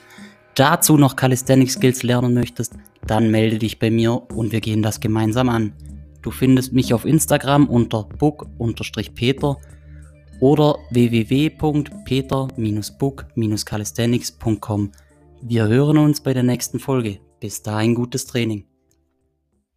dazu noch Calisthenics Skills lernen möchtest, dann melde dich bei mir und wir gehen das gemeinsam an. Du findest mich auf Instagram unter book-peter oder w w w punkt peter dash book dash calisthenics punkt com. Wir hören uns bei der nächsten Folge. Bis dahin gutes Training.